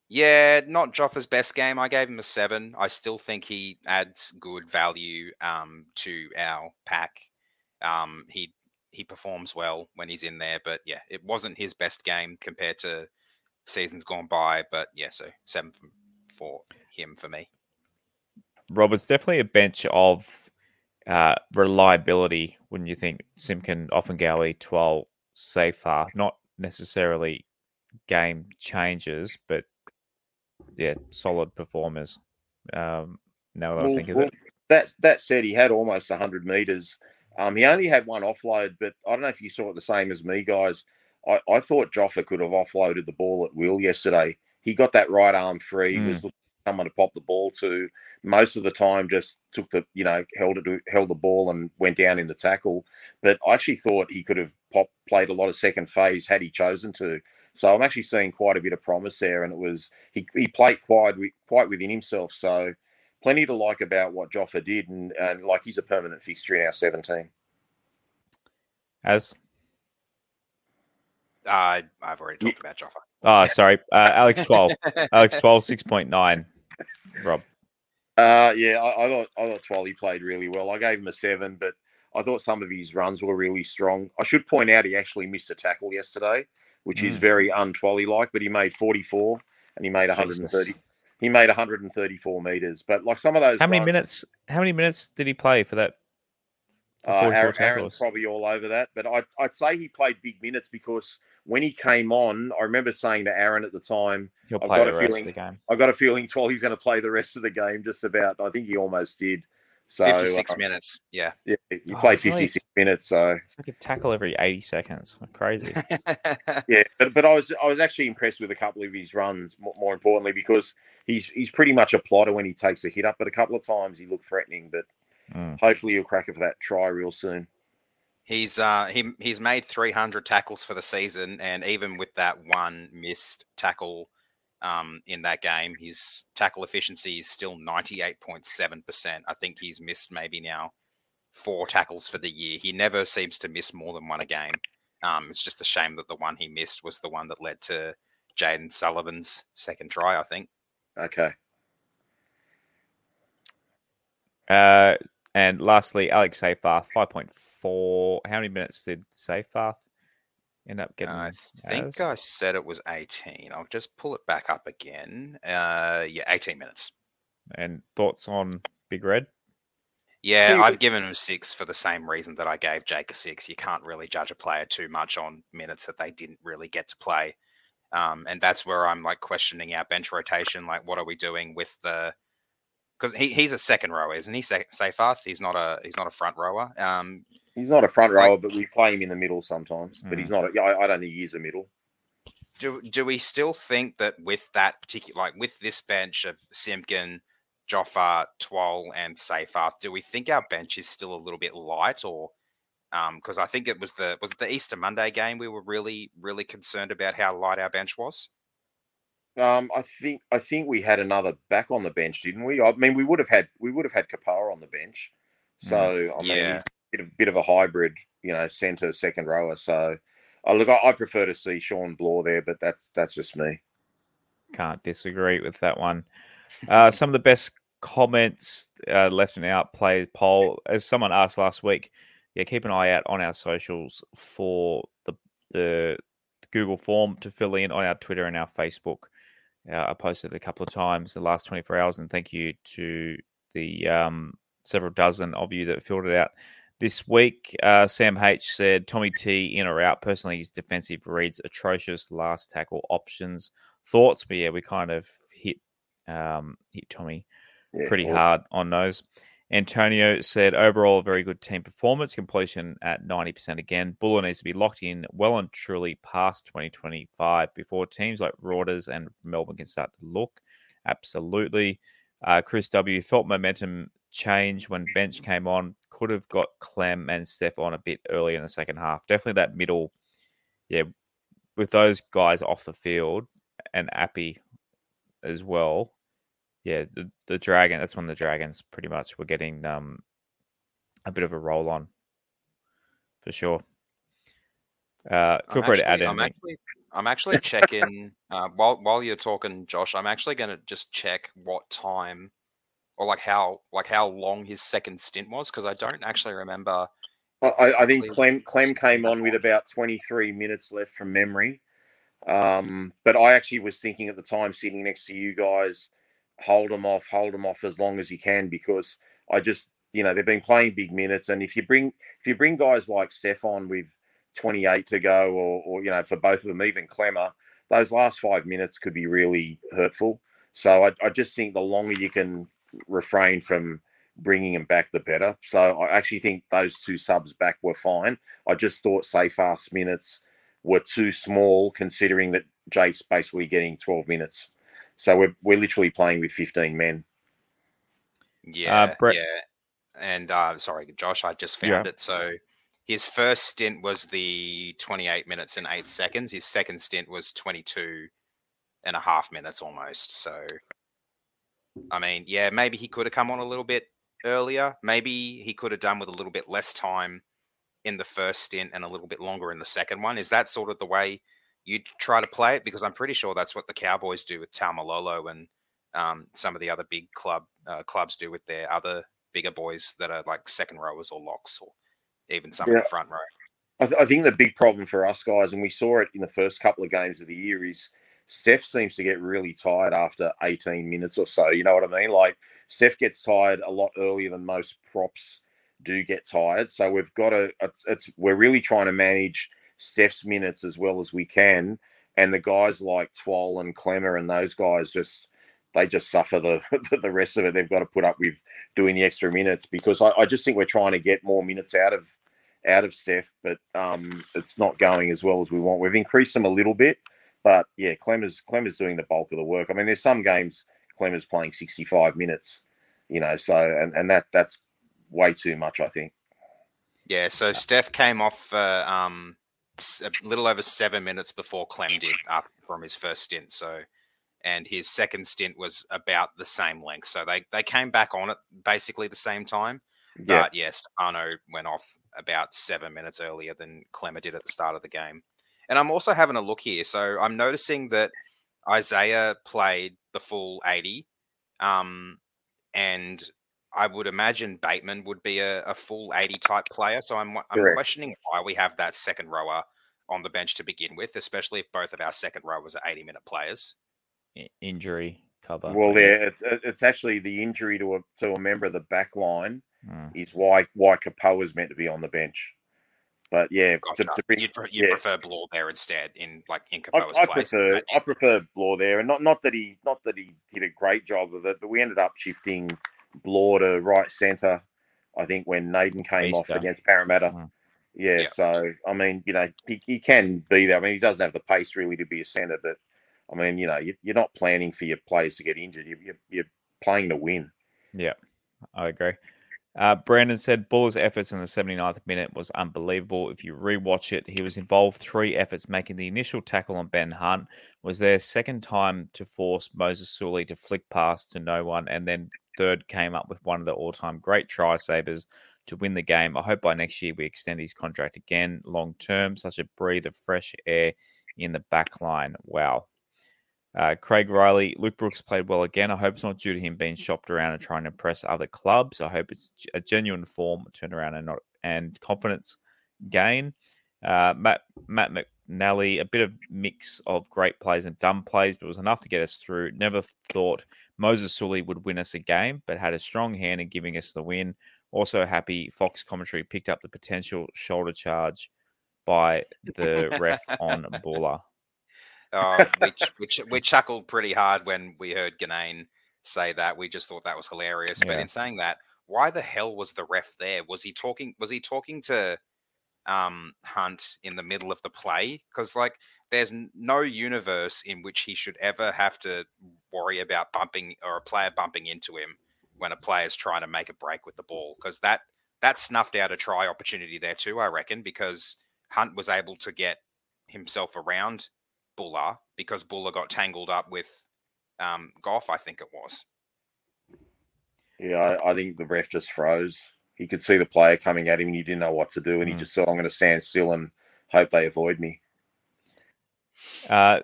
Yeah, not Joffa's best game. I gave him a seven. I still think he adds good value um, to our pack. Um, he, he performs well when he's in there, but yeah, it wasn't his best game compared to season's gone by, but yeah, so seven for him for me. Rob, it's definitely a bench of uh, reliability, wouldn't you think? Simkin, Offengawi, Twal, Seyfarth, not necessarily game changers, but yeah, solid performers. Um, now that well, I think of well, it, that that said, he had almost one hundred meters. Um, he only had one offload, but I don't know if you saw it the same as me, guys. I, I thought Joffa could have offloaded the ball at will yesterday. He got that right arm free. Mm. He was looking for someone to pop the ball to. Most of the time, just took the you know held it held the ball and went down in the tackle. But I actually thought he could have popped, played a lot of second phase had he chosen to. So I'm actually seeing quite a bit of promise there. And it was he he played quite quite within himself. So plenty to like about what Joffa did, and, and like he's a permanent fixture in our seventeen. As. Uh, I've already talked about Joffa. Oh, sorry. Uh, Alex Twal. Alex Twal, six point nine. Rob. Uh, yeah, I, I thought I thought Twal, he played really well. I gave him a seven, but I thought some of his runs were really strong. I should point out he actually missed a tackle yesterday, which mm. is very un-Twally-like, but he made forty-four and he made one hundred thirty. Jesus. He made one hundred thirty-four metres. But like some of those... How many runs, minutes How many minutes did he play for that? For uh, Aaron, Aaron's probably all over that, but I, I'd say he played big minutes because... When he came on, I remember saying to Aaron at the time, I've got, the a feeling, the game. I've got a feeling twelve, he's going to play the rest of the game just about. I think he almost did. So fifty-six uh, minutes, yeah. yeah he oh, played fifty-six like, minutes. So it's like a tackle every eighty seconds. Crazy. yeah, but, but I was I was actually impressed with a couple of his runs, more, more importantly, because he's he's pretty much a plotter when he takes a hit up, but a couple of times he looked threatening, but mm. hopefully he'll crack it for that try real soon. He's uh he he's made three hundred tackles for the season, and even with that one missed tackle um in that game, his tackle efficiency is still ninety-eight point seven percent. I think he's missed maybe now four tackles for the year. He never seems to miss more than one a game. Um, it's just a shame that the one he missed was the one that led to Jaden Sullivan's second try, I think. Okay. Uh. And lastly, Alex Seyfarth, five point four. How many minutes did Seyfarth end up getting? I think as? I said it was eighteen. I'll just pull it back up again. Uh, yeah, eighteen minutes. And thoughts on Big Red? Yeah, I've given him six for the same reason that I gave Jake a six. You can't really judge a player too much on minutes that they didn't really get to play. Um, and that's where I'm like questioning our bench rotation. Like, what are we doing with the... Because he, he's a second rower, isn't he? Seyfarth, he's not a he's not a front rower. Um, he's not a front rower, like, but we play him in the middle sometimes. Mm. But he's not. A, I, I don't think he is a middle. Do do we still think that with that particular, like with this bench of Simkin, Joffa, Twal, and Seyfarth, do we think our bench is still a little bit light? Or because um, I think it was the was it the Easter Monday game we were really really concerned about how light our bench was. Um, I think I think we had another back on the bench, didn't we? I mean, we would have had we would have had Kapara on the bench, so I mean, yeah. a bit of, bit of a hybrid, you know, centre second rower. So, oh, look, I, I prefer to see Sean Bloor there, but that's that's just me. Can't disagree with that one. Uh, some of the best comments uh, left and out play poll, as someone asked last week. Yeah, keep an eye out on our socials for the the Google form to fill in on our Twitter and our Facebook. Uh, I posted it a couple of times the last twenty-four hours, and thank you to the um, several dozen of you that filled it out this week. Uh, Sam H said, Tommy T in or out? Personally, his defensive reads atrocious. Last tackle options. Thoughts? But yeah, we kind of hit um, hit Tommy yeah, pretty awesome. hard on those. Antonio said, overall, a very good team performance. Completion at ninety percent again. Buller needs to be locked in well and truly past twenty twenty-five before teams like Raiders and Melbourne can start to look. Absolutely. Uh, Chris W. felt momentum change when bench came on. Could have got Clem and Steph on a bit earlier in the second half. Definitely that middle. Yeah, with those guys off the field and Appy as well. Yeah, the, the Dragon, that's when the Dragons pretty much were getting um, a bit of a roll on, for sure. Uh, feel I'm free actually, to add in. I'm actually, I'm actually checking, uh, while while you're talking, Josh, I'm actually going to just check what time or like how like how long his second stint was, because I don't actually remember. Well, I, I think Clem, Clem came on with about twenty-three minutes left from memory. Um, but I actually was thinking at the time, sitting next to you guys, hold them off, hold them off as long as you can, because I just, you know, they've been playing big minutes. And if you bring, if you bring guys like Stefan with twenty-eight to go, or, or, you know, for both of them, even Klemmer, those last five minutes could be really hurtful. So I, I just think the longer you can refrain from bringing them back, the better. So I actually think those two subs back were fine. I just thought Seyfarth's minutes were too small, considering that Jake's basically getting twelve minutes. So we're we're literally playing with fifteen men. Yeah, uh, Brett. yeah. And uh, sorry, Josh, I just found yeah. it. So his first stint was the twenty-eight minutes and eight seconds. His second stint was twenty-two and a half minutes almost. So, I mean, yeah, maybe he could have come on a little bit earlier. Maybe he could have done with a little bit less time in the first stint and a little bit longer in the second one. Is that sort of the way you try to play it? Because I'm pretty sure that's what the Cowboys do with Taumalolo, and um, some of the other big club uh, clubs do with their other bigger boys that are like second rowers or locks, or even some yeah. in the front row. I, th- I think the big problem for us guys, and we saw it in the first couple of games of the year, is Steph seems to get really tired after eighteen minutes or so. You know what I mean? Like Steph gets tired a lot earlier than most props do get tired. So we've got to, it's, it's we're really trying to manage Steph's minutes as well as we can, and the guys like Twal and Klemmer and those guys just they just suffer the the rest of it. They've got to put up with doing the extra minutes, because I, I just think we're trying to get more minutes out of out of Steph, but um, it's not going as well as we want. We've increased them a little bit, but yeah, Klemmer's Klemmer's doing the bulk of the work. I mean, there's some games Klemmer's playing sixty-five minutes, you know, so and, and that that's way too much, I think. Yeah, so Steph came off uh, um. a little over seven minutes before Clem did after, from his first stint. So, and his second stint was about the same length. So they, they came back on at basically the same time. Yeah. But yes, Stefano went off about seven minutes earlier than Clemmer did at the start of the game. And I'm also having a look here. So I'm noticing that Isaiah played the full eighty. Um, and I would imagine Bateman would be a, a full eighty-type player. So I'm, I'm questioning why we have that second rower on the bench to begin with, especially if both of our second rowers are eighty-minute players. Injury cover. Well, yeah, it's, it's actually the injury to a to a member of the back line mm. is why why Kapoa is meant to be on the bench. But yeah, gotcha. to, to bring, you'd, pre- you'd yeah. prefer Blore there instead in like in Kapoa's I, I place. Prefer, but, yeah. I prefer Blore there, and not not that he not that he did a great job of it, but we ended up shifting Blore to right centre. I think when Naden came Easter. off against Parramatta. Mm. Yeah, yeah, so, I mean, you know, he, he can be there. I mean, he doesn't have the pace really to be a centre, but, I mean, you know, you, you're not planning for your players to get injured. You, you, you're playing to win. Yeah, I agree. Uh, Brandon said, Buller's efforts in the seventy-ninth minute was unbelievable. If you rewatch it, he was involved three efforts, making the initial tackle on Ben Hunt, was their second time to force Moses Suli to flick pass to no one, and then third came up with one of the all-time great try savers to win the game. I hope by next year we extend his contract again long-term. Such a breath of fresh air in the back line. Wow. Uh, Craig Riley, Luke Brooks played well again. I hope it's not due to him being shopped around and trying to impress other clubs. I hope it's a genuine form turnaround and not and confidence gain. Uh, Matt Matt McNally, a bit of mix of great plays and dumb plays, but it was enough to get us through. Never thought Moses Suli would win us a game, but had a strong hand in giving us the win. Also happy Fox commentary picked up the potential shoulder charge by the ref on Buller. Oh, we, we, we chuckled pretty hard when we heard Ganane say that. We just thought that was hilarious. Yeah. But in saying that, why the hell was the ref there? Was he talking? Was he talking to um, Hunt in the middle of the play? Because like, there's no universe in which he should ever have to worry about bumping or a player bumping into him when a player's trying to make a break with the ball, because that, that snuffed out a try opportunity there too, I reckon, because Hunt was able to get himself around Buller because Buller got tangled up with um, Goff, I think it was. Yeah, I, I think the ref just froze. He could see the player coming at him and he didn't know what to do, and mm. he just said, I'm going to stand still and hope they avoid me. Uh,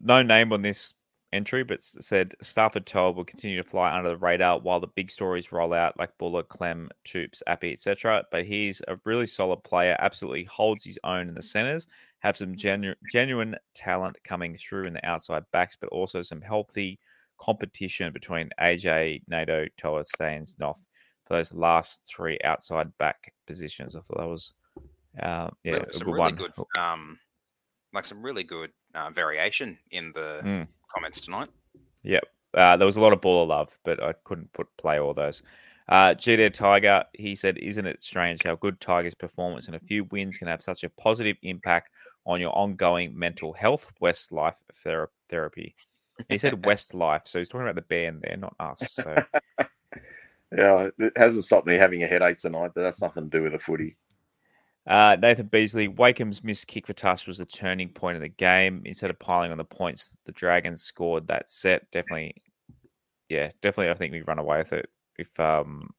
no name on this entry, but said Starford To'a will continue to fly under the radar while the big stories roll out like Buller, Clem, Toops, Appy, et cetera. But he's a really solid player, absolutely holds his own in the centres, have some genu- genuine talent coming through in the outside backs, but also some healthy competition between A J, Naden, Toa, Staines, Nof for those last three outside back positions. I thought that was uh, yeah, really, a good really one. Good, um, like some really good uh, variation in the... Mm. comments tonight. Yep. Uh, there was a lot of Baller love, but I couldn't put play all those. Uh, G Dare Tiger, he said, isn't it strange how good Tiger's performance and a few wins can have such a positive impact on your ongoing mental health? West Life ther- therapy. He said West Life, so he's talking about the band there, not us. So. Yeah, it hasn't stopped me having a headache tonight, but that's nothing to do with the footy. Uh, Nathan Beasley, Wakeham's missed kick for touch was the turning point of the game. Instead of piling on the points, the Dragons scored that set. Definitely, yeah, definitely. I think we run away with it. If um,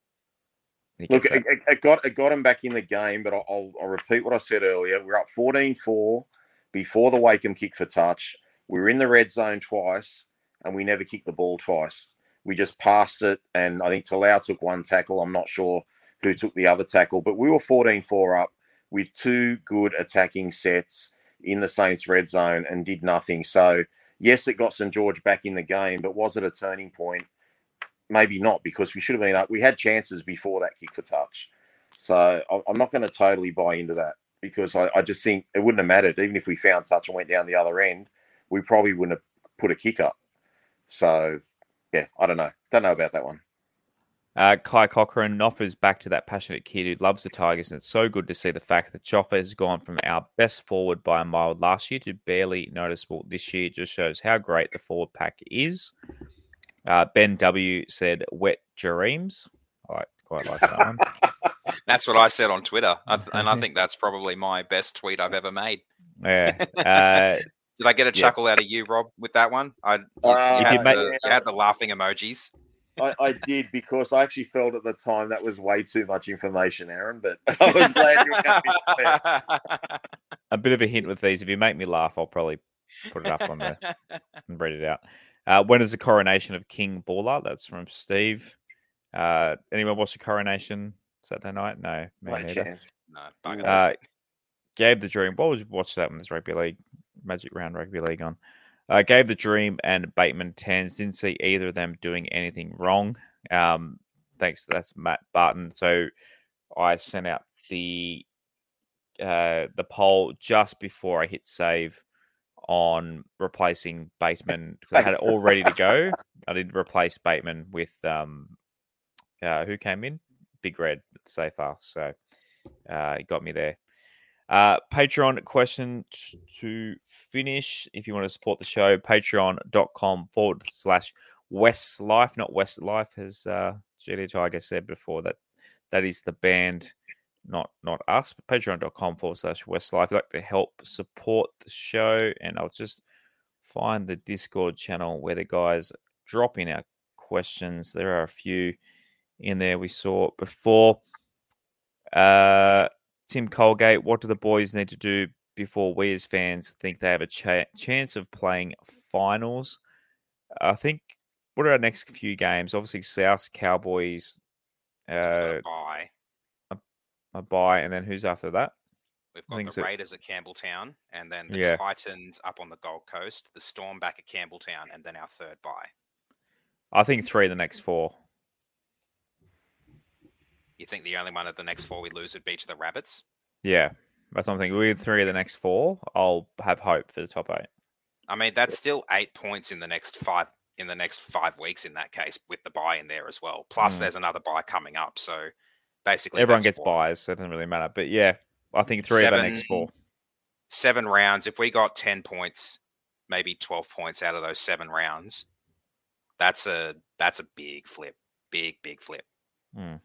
look, it, it got it got him back in the game, but I'll I'll repeat what I said earlier. We're up fourteen four before the Wakeham kick for touch. We were in the red zone twice, and we never kicked the ball twice. We just passed it, and I think Talau took one tackle. I'm not sure who took the other tackle, but we were fourteen four up with two good attacking sets in the Saints' red zone and did nothing. So, yes, it got St George back in the game, but was it a turning point? Maybe not, because we should have been up. We had chances before that kick for touch. So I'm not going to totally buy into that, because I, I just think it wouldn't have mattered. Even if we found touch and went down the other end, we probably wouldn't have put a kick up. So, yeah, I don't know. Don't know about that one. Uh, Kai Cochran, Noffa's back to that passionate kid who loves the Tigers, and it's so good to see the fact that Joffa has gone from our best forward by a mile last year to barely noticeable this year. It just shows how great the forward pack is. Uh, Ben W said, wet dreams. I quite like that one. That's what I said on Twitter, I th- and I think that's probably my best tweet I've ever made. Yeah. Uh, did I get a chuckle yeah. out of you, Rob, with that one? I uh, you had, made, the, you had the laughing emojis. I, I did, because I actually felt at the time that was way too much information, Aaron, but I was glad you were happy. A bit of a hint with these. If you make me laugh, I'll probably put it up on there and read it out. Uh, when is the coronation of King Baller? That's from Steve. Uh, anyone watch the coronation Saturday night? No. No chance. No. Uh, Gabe the Dream. What would you watch that when there's rugby league, Magic Round Rugby League on? Uh, gave the Dream and Bateman tens. Didn't see either of them doing anything wrong. Um, thanks. That's Matt Barton. So I sent out the uh, the poll just before I hit save on replacing Bateman because I had it all ready to go. I didn't replace Bateman with um, uh, who came in? Big Red at Seyfarth. So uh, it got me there. Uh, Patreon question t- to finish. If you want to support the show, patreon.com forward slash Westlife, not Westlife, as uh, G D Tiger said before. That that is the band, not not us. But patreon.com forward slash Westlife. If you'd like to help support the show, and I'll just find the Discord channel where the guys drop in our questions. There are a few in there we saw before. Uh. Tim Colgate, what do the boys need to do before we as fans think they have a cha- chance of playing finals? I think, what are our next few games? Obviously, South, Cowboys. Uh, a bye. A, a bye, and then who's after that? We've got the Raiders that... at Campbelltown, and then the yeah. Titans up on the Gold Coast, the Storm back at Campbelltown, and then our third bye. I think three of the next four. You think the only one of the next four we lose would be to the Rabbits? Yeah, that's something. We had three of the next four. I'll have hope for the top eight. I mean, that's still eight points in the next five in the next five weeks. In that case, with the bye in there as well. Plus, mm. there's another bye coming up. So basically, everyone gets buys, so it doesn't really matter. But yeah, I think three seven, of the next four. Seven rounds. If we got ten points, maybe twelve points out of those seven rounds, that's a that's a big flip. Big big flip. Mm.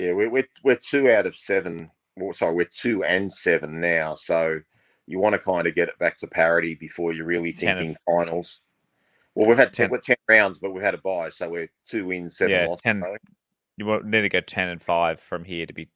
Yeah, we're, we're we're two out of seven. Well, sorry, we're two and seven now. So you want to kind of get it back to parity before you're really thinking of, finals. Well, we've had ten, ten. We're ten rounds, but we've had a bye, so we're two wins, seven yeah, losses. Ten, you need to go ten and five from here to be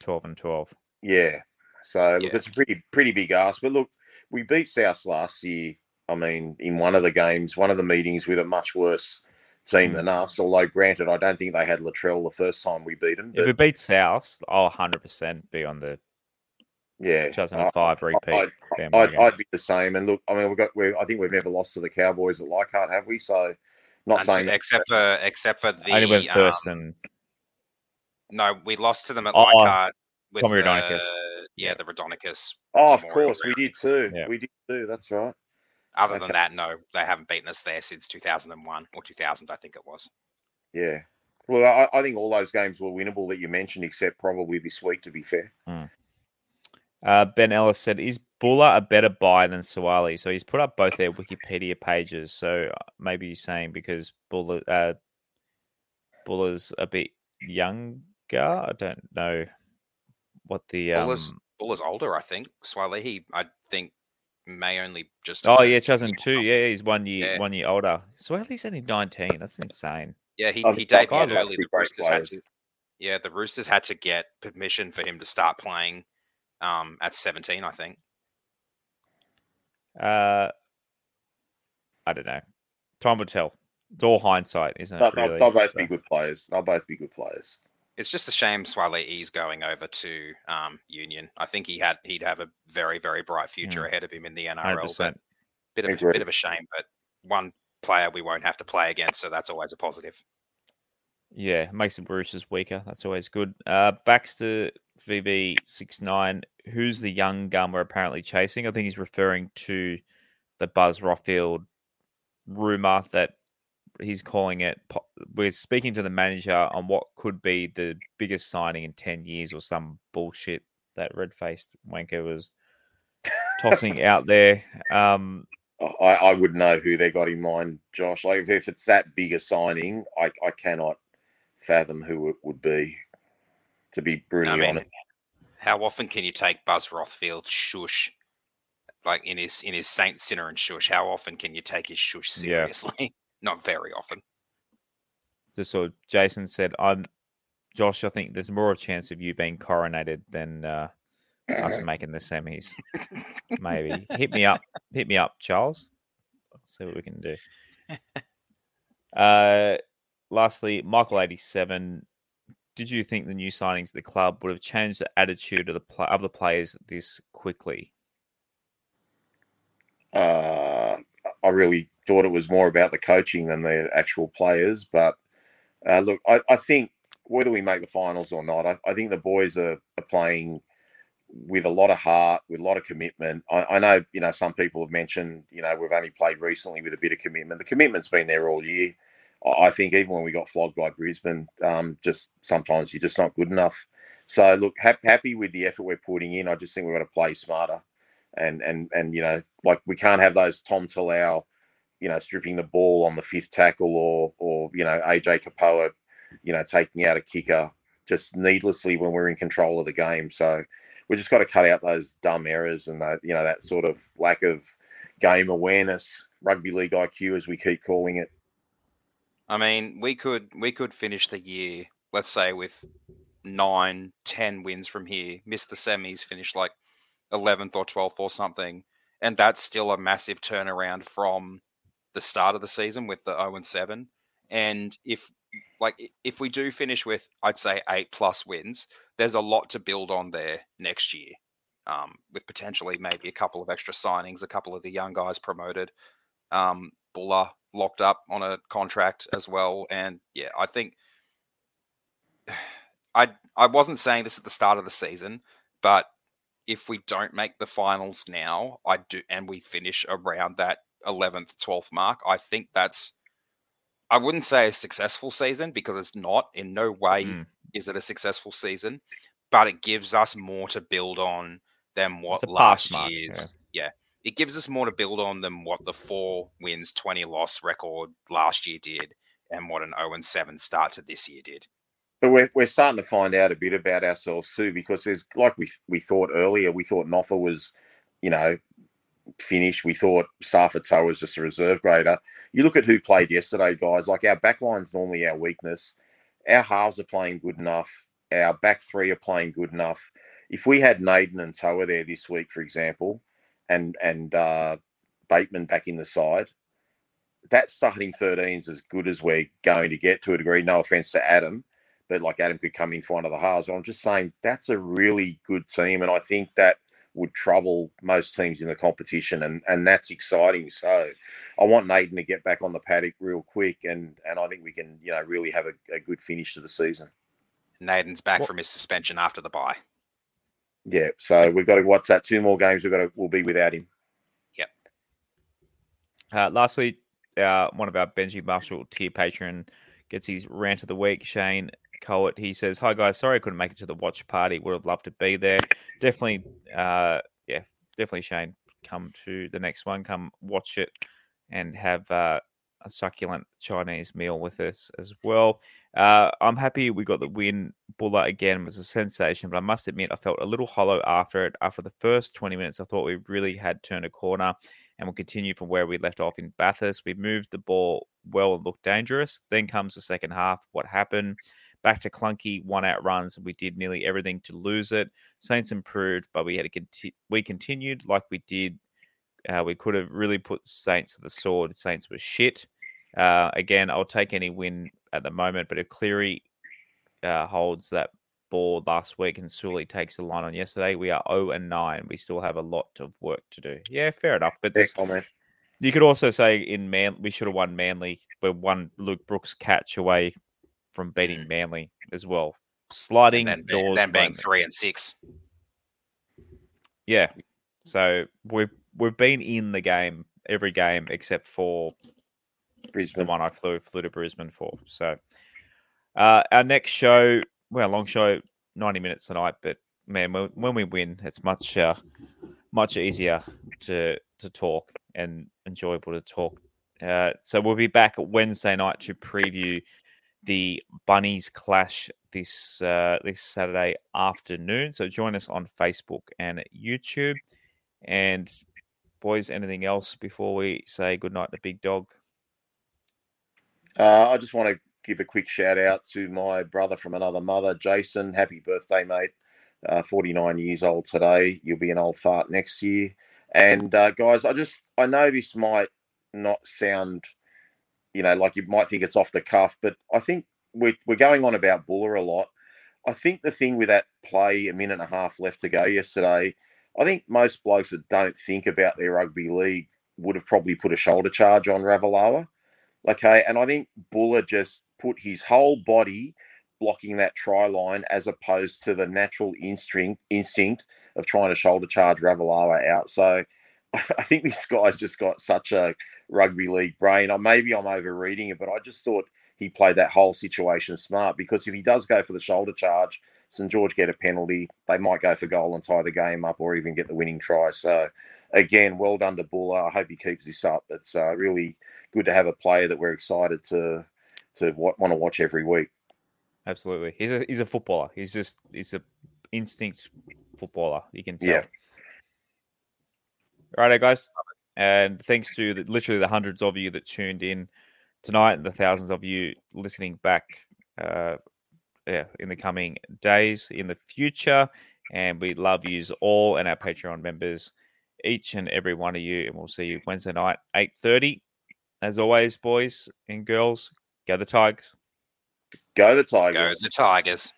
twelve and twelve. Yeah. So look, yeah. it's a pretty pretty big ask. But look, we beat South last year. I mean, in one of the games, one of the meetings with a much worse team than us, although granted, I don't think they had Latrell the first time we beat them. But... if we beat South, I'll one hundred percent be on the yeah two thousand five I, repeat. I, I, I'd, I'd be the same. And look, I mean, we got. We, I think we've never lost to the Cowboys at Leichhardt, have we? So not Until, saying that, except for except for the only with Thurston. Um, no, we lost to them at oh, Leichhardt with Tommy Radonicus. Uh, yeah, the Radonicus. Oh, of course, round. we did too. Yeah. We did too. That's right. Other okay. than that, no, they haven't beaten us there since two thousand one or two thousand, I think it was. Yeah. Well, I, I think all those games were winnable that you mentioned, except probably this week, to be fair. Mm. Uh, Ben Ellis said, is Buller a better buy than Suwali? So he's put up both their Wikipedia pages. So maybe he's saying because Buller, uh, Buller's a bit younger. I don't know what the... Um... Buller's, Buller's older, I think. Suwali, he, I think... may only just oh yeah two thousand two yeah he's one year yeah. one year older. So at least only nineteen. That's insane. Yeah, he, he debuted early. The Roosters had to, yeah the Roosters had to get permission for him to start playing um at seventeen, I think. uh I don't know, time will tell. It's all hindsight, isn't it? No, really? They'll both so. be good players. They'll both be good players. It's just a shame Swalee's going over to um, Union. I think he had he'd have a very very bright future mm. ahead of him in the N R L. But bit of a, bit of a shame, but one player we won't have to play against, so that's always a positive. Yeah, it makes the Roosters weaker. That's always good. Uh, Baxter V B sixty-nine. Who's the young gun we're apparently chasing? I think he's referring to the Buzz Rothfield rumor that. He's calling it, we're speaking to the manager on what could be the biggest signing in ten years or some bullshit that red-faced wanker was tossing out there. Um, I, I wouldn't know who they got in mind, Josh. Like, if it's that big a signing, I, I cannot fathom who it would be, to be brutally I mean, honest. How often can you take Buzz Rothfield shush, like in his in his Saint Sinner and shush? How often can you take his shush seriously? Yeah. Not very often. Just so Jason said, I'm Josh, I think there's more of a chance of you being coronated than uh, us making the semis. Maybe. Hit me up. Hit me up, Charles. Let's see what we can do. Uh, lastly, Michael eighty-seven. Did you think the new signings of the club would have changed the attitude of the pl- of the players this quickly? Uh I really thought it was more about the coaching than the actual players. But uh, look, I, I think whether we make the finals or not, I, I think the boys are, are playing with a lot of heart, with a lot of commitment. I, I know, you know, some people have mentioned, you know, we've only played recently with a bit of commitment. The commitment's been there all year. I think even when we got flogged by Brisbane, um, just sometimes you're just not good enough. So, look, ha- happy with the effort we're putting in. I just think we've got to play smarter. And, and and you know, like, we can't have those Tom Talau, you know, stripping the ball on the fifth tackle or, or you know, A J Kapoa, you know, taking out a kicker just needlessly when we're in control of the game. So we just got to cut out those dumb errors and, the, you know, that sort of lack of game awareness, rugby league I Q, as we keep calling it. I mean, we could we could finish the year, let's say, with nine, ten wins from here, miss the semis, finish like eleventh or twelfth or something, and that's still a massive turnaround from the start of the season with the oh and seven. And if like if we do finish with, I'd say, eight plus wins, there's a lot to build on there next year, um, with potentially maybe a couple of extra signings, a couple of the young guys promoted, um, Buller locked up on a contract as well. And yeah, I think I I wasn't saying this at the start of the season, but if we don't make the finals now, I do, and we finish around that eleventh, twelfth mark, I think that's, I wouldn't say a successful season, because it's not, in no way mm. is it a successful season, but it gives us more to build on than what last year's. Yeah. yeah. It gives us more to build on than what the four wins, twenty loss record last year did, and what an oh and seven start to this year did. But we're, we're starting to find out a bit about ourselves too, because there's, like we we thought earlier, we thought Nofa was, you know, finished. We thought Starford To'a was just a reserve grader. You look at who played yesterday, guys. Like, our back line's normally our weakness. Our halves are playing good enough. Our back three are playing good enough. If we had Naden and Toa there this week, for example, and and uh, Bateman back in the side, that starting thirteen is as good as we're going to get to a degree. No offense to Adam, but like Adam could come in for one of the halves. I'm just saying that's a really good team, and I think that would trouble most teams in the competition, and, and that's exciting. So I want Naden to get back on the paddock real quick, and, and I think we can, you know, really have a, a good finish to the season. Naden's back what? from his suspension after the bye. Yeah, so we've got to, what's that, two more games we've got to, we'll be without him. Yep. Uh, lastly, uh, one of our Benji Marshall tier patron gets his rant of the week, Shane Collett. He says, "Hi guys, sorry I couldn't make it to the watch party. Would have loved to be there. Definitely, uh, yeah, definitely, Shane, come to the next one. Come watch it and have uh, a succulent Chinese meal with us as well." Uh, I'm happy we got the win. Buller again was a sensation, but I must admit I felt a little hollow after it. After the first twenty minutes, I thought we really had turned a corner and will continue from where we left off in Bathurst. We moved the ball well and looked dangerous. Then comes the second half. What happened? Back to clunky one-out runs, and we did nearly everything to lose it. Saints improved, but we had a conti- we continued like we did. Uh, we could have really put Saints to the sword. Saints were shit. Uh, again, I'll take any win at the moment, but if Cleary uh, holds that ball last week and Suli takes the line on yesterday, we are oh and nine. We still have a lot of work to do. Yeah, fair enough. But this, you could also say in Man, we should have won Manly. We're one Luke Brooks catch away from beating Manly as well. Sliding and then, doors. Then being three and six. Yeah. So we've, we've been in the game, every game, except for Brisbane. The one I flew, flew to Brisbane for. So uh, our next show, well, long show, ninety minutes tonight, but man, when we win, it's much, uh, much easier to, to talk and enjoyable to talk. Uh, so we'll be back Wednesday night to preview the Bunnies clash this uh, this Saturday afternoon. So join us on Facebook and YouTube. And boys, anything else before we say goodnight to Big Dog? Uh, I just want to give a quick shout out to my brother from another mother, Jason. Happy birthday, mate. Uh, forty-nine years old today. You'll be an old fart next year. And uh, guys, I just, I know this might not sound, you know, like you might think it's off the cuff, but I think we're, we're going on about Buller a lot. I think the thing with that play, a minute and a half left to go yesterday, I think most blokes that don't think about their rugby league would have probably put a shoulder charge on Ravalawa. Okay, and I think Buller just put his whole body blocking that try line as opposed to the natural instinct instinct of trying to shoulder charge Ravalawa out. So I think this guy's just got such a rugby league brain. Maybe I'm overreading it, but I just thought he played that whole situation smart, because if he does go for the shoulder charge, St George get a penalty, they might go for goal and tie the game up or even get the winning try. So, again, well done to Buller. I hope he keeps this up. It's uh, really good to have a player that we're excited to to w- want to watch every week. Absolutely. He's a, he's a footballer. He's just he's a instinct footballer. You can tell. Yeah. Righto, guys. And thanks to the, literally the hundreds of you that tuned in tonight and the thousands of you listening back uh, yeah, in the coming days, in the future. And we love yous all and our Patreon members, each and every one of you. And we'll see you Wednesday night, eight thirty. As always, boys and girls, go the Tigers. Go the Tigers. Go the Tigers.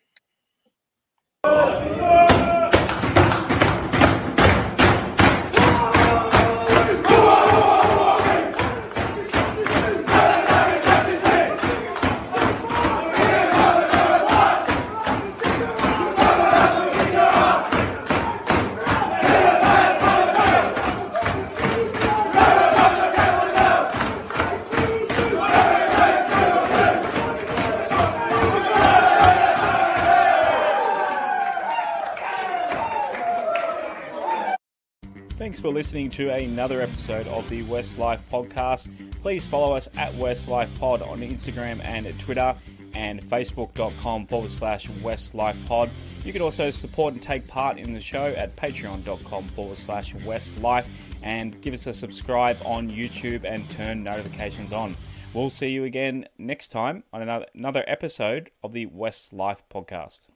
Thanks for listening to another episode of the West Life Podcast. Please follow us at West Life Pod on Instagram and Twitter and facebook.com forward slash West Life Pod. You can also support and take part in the show at patreon.com forward slash West Life and give us a subscribe on YouTube and turn notifications on. We'll see you again next time on another, another episode of the West Life Podcast.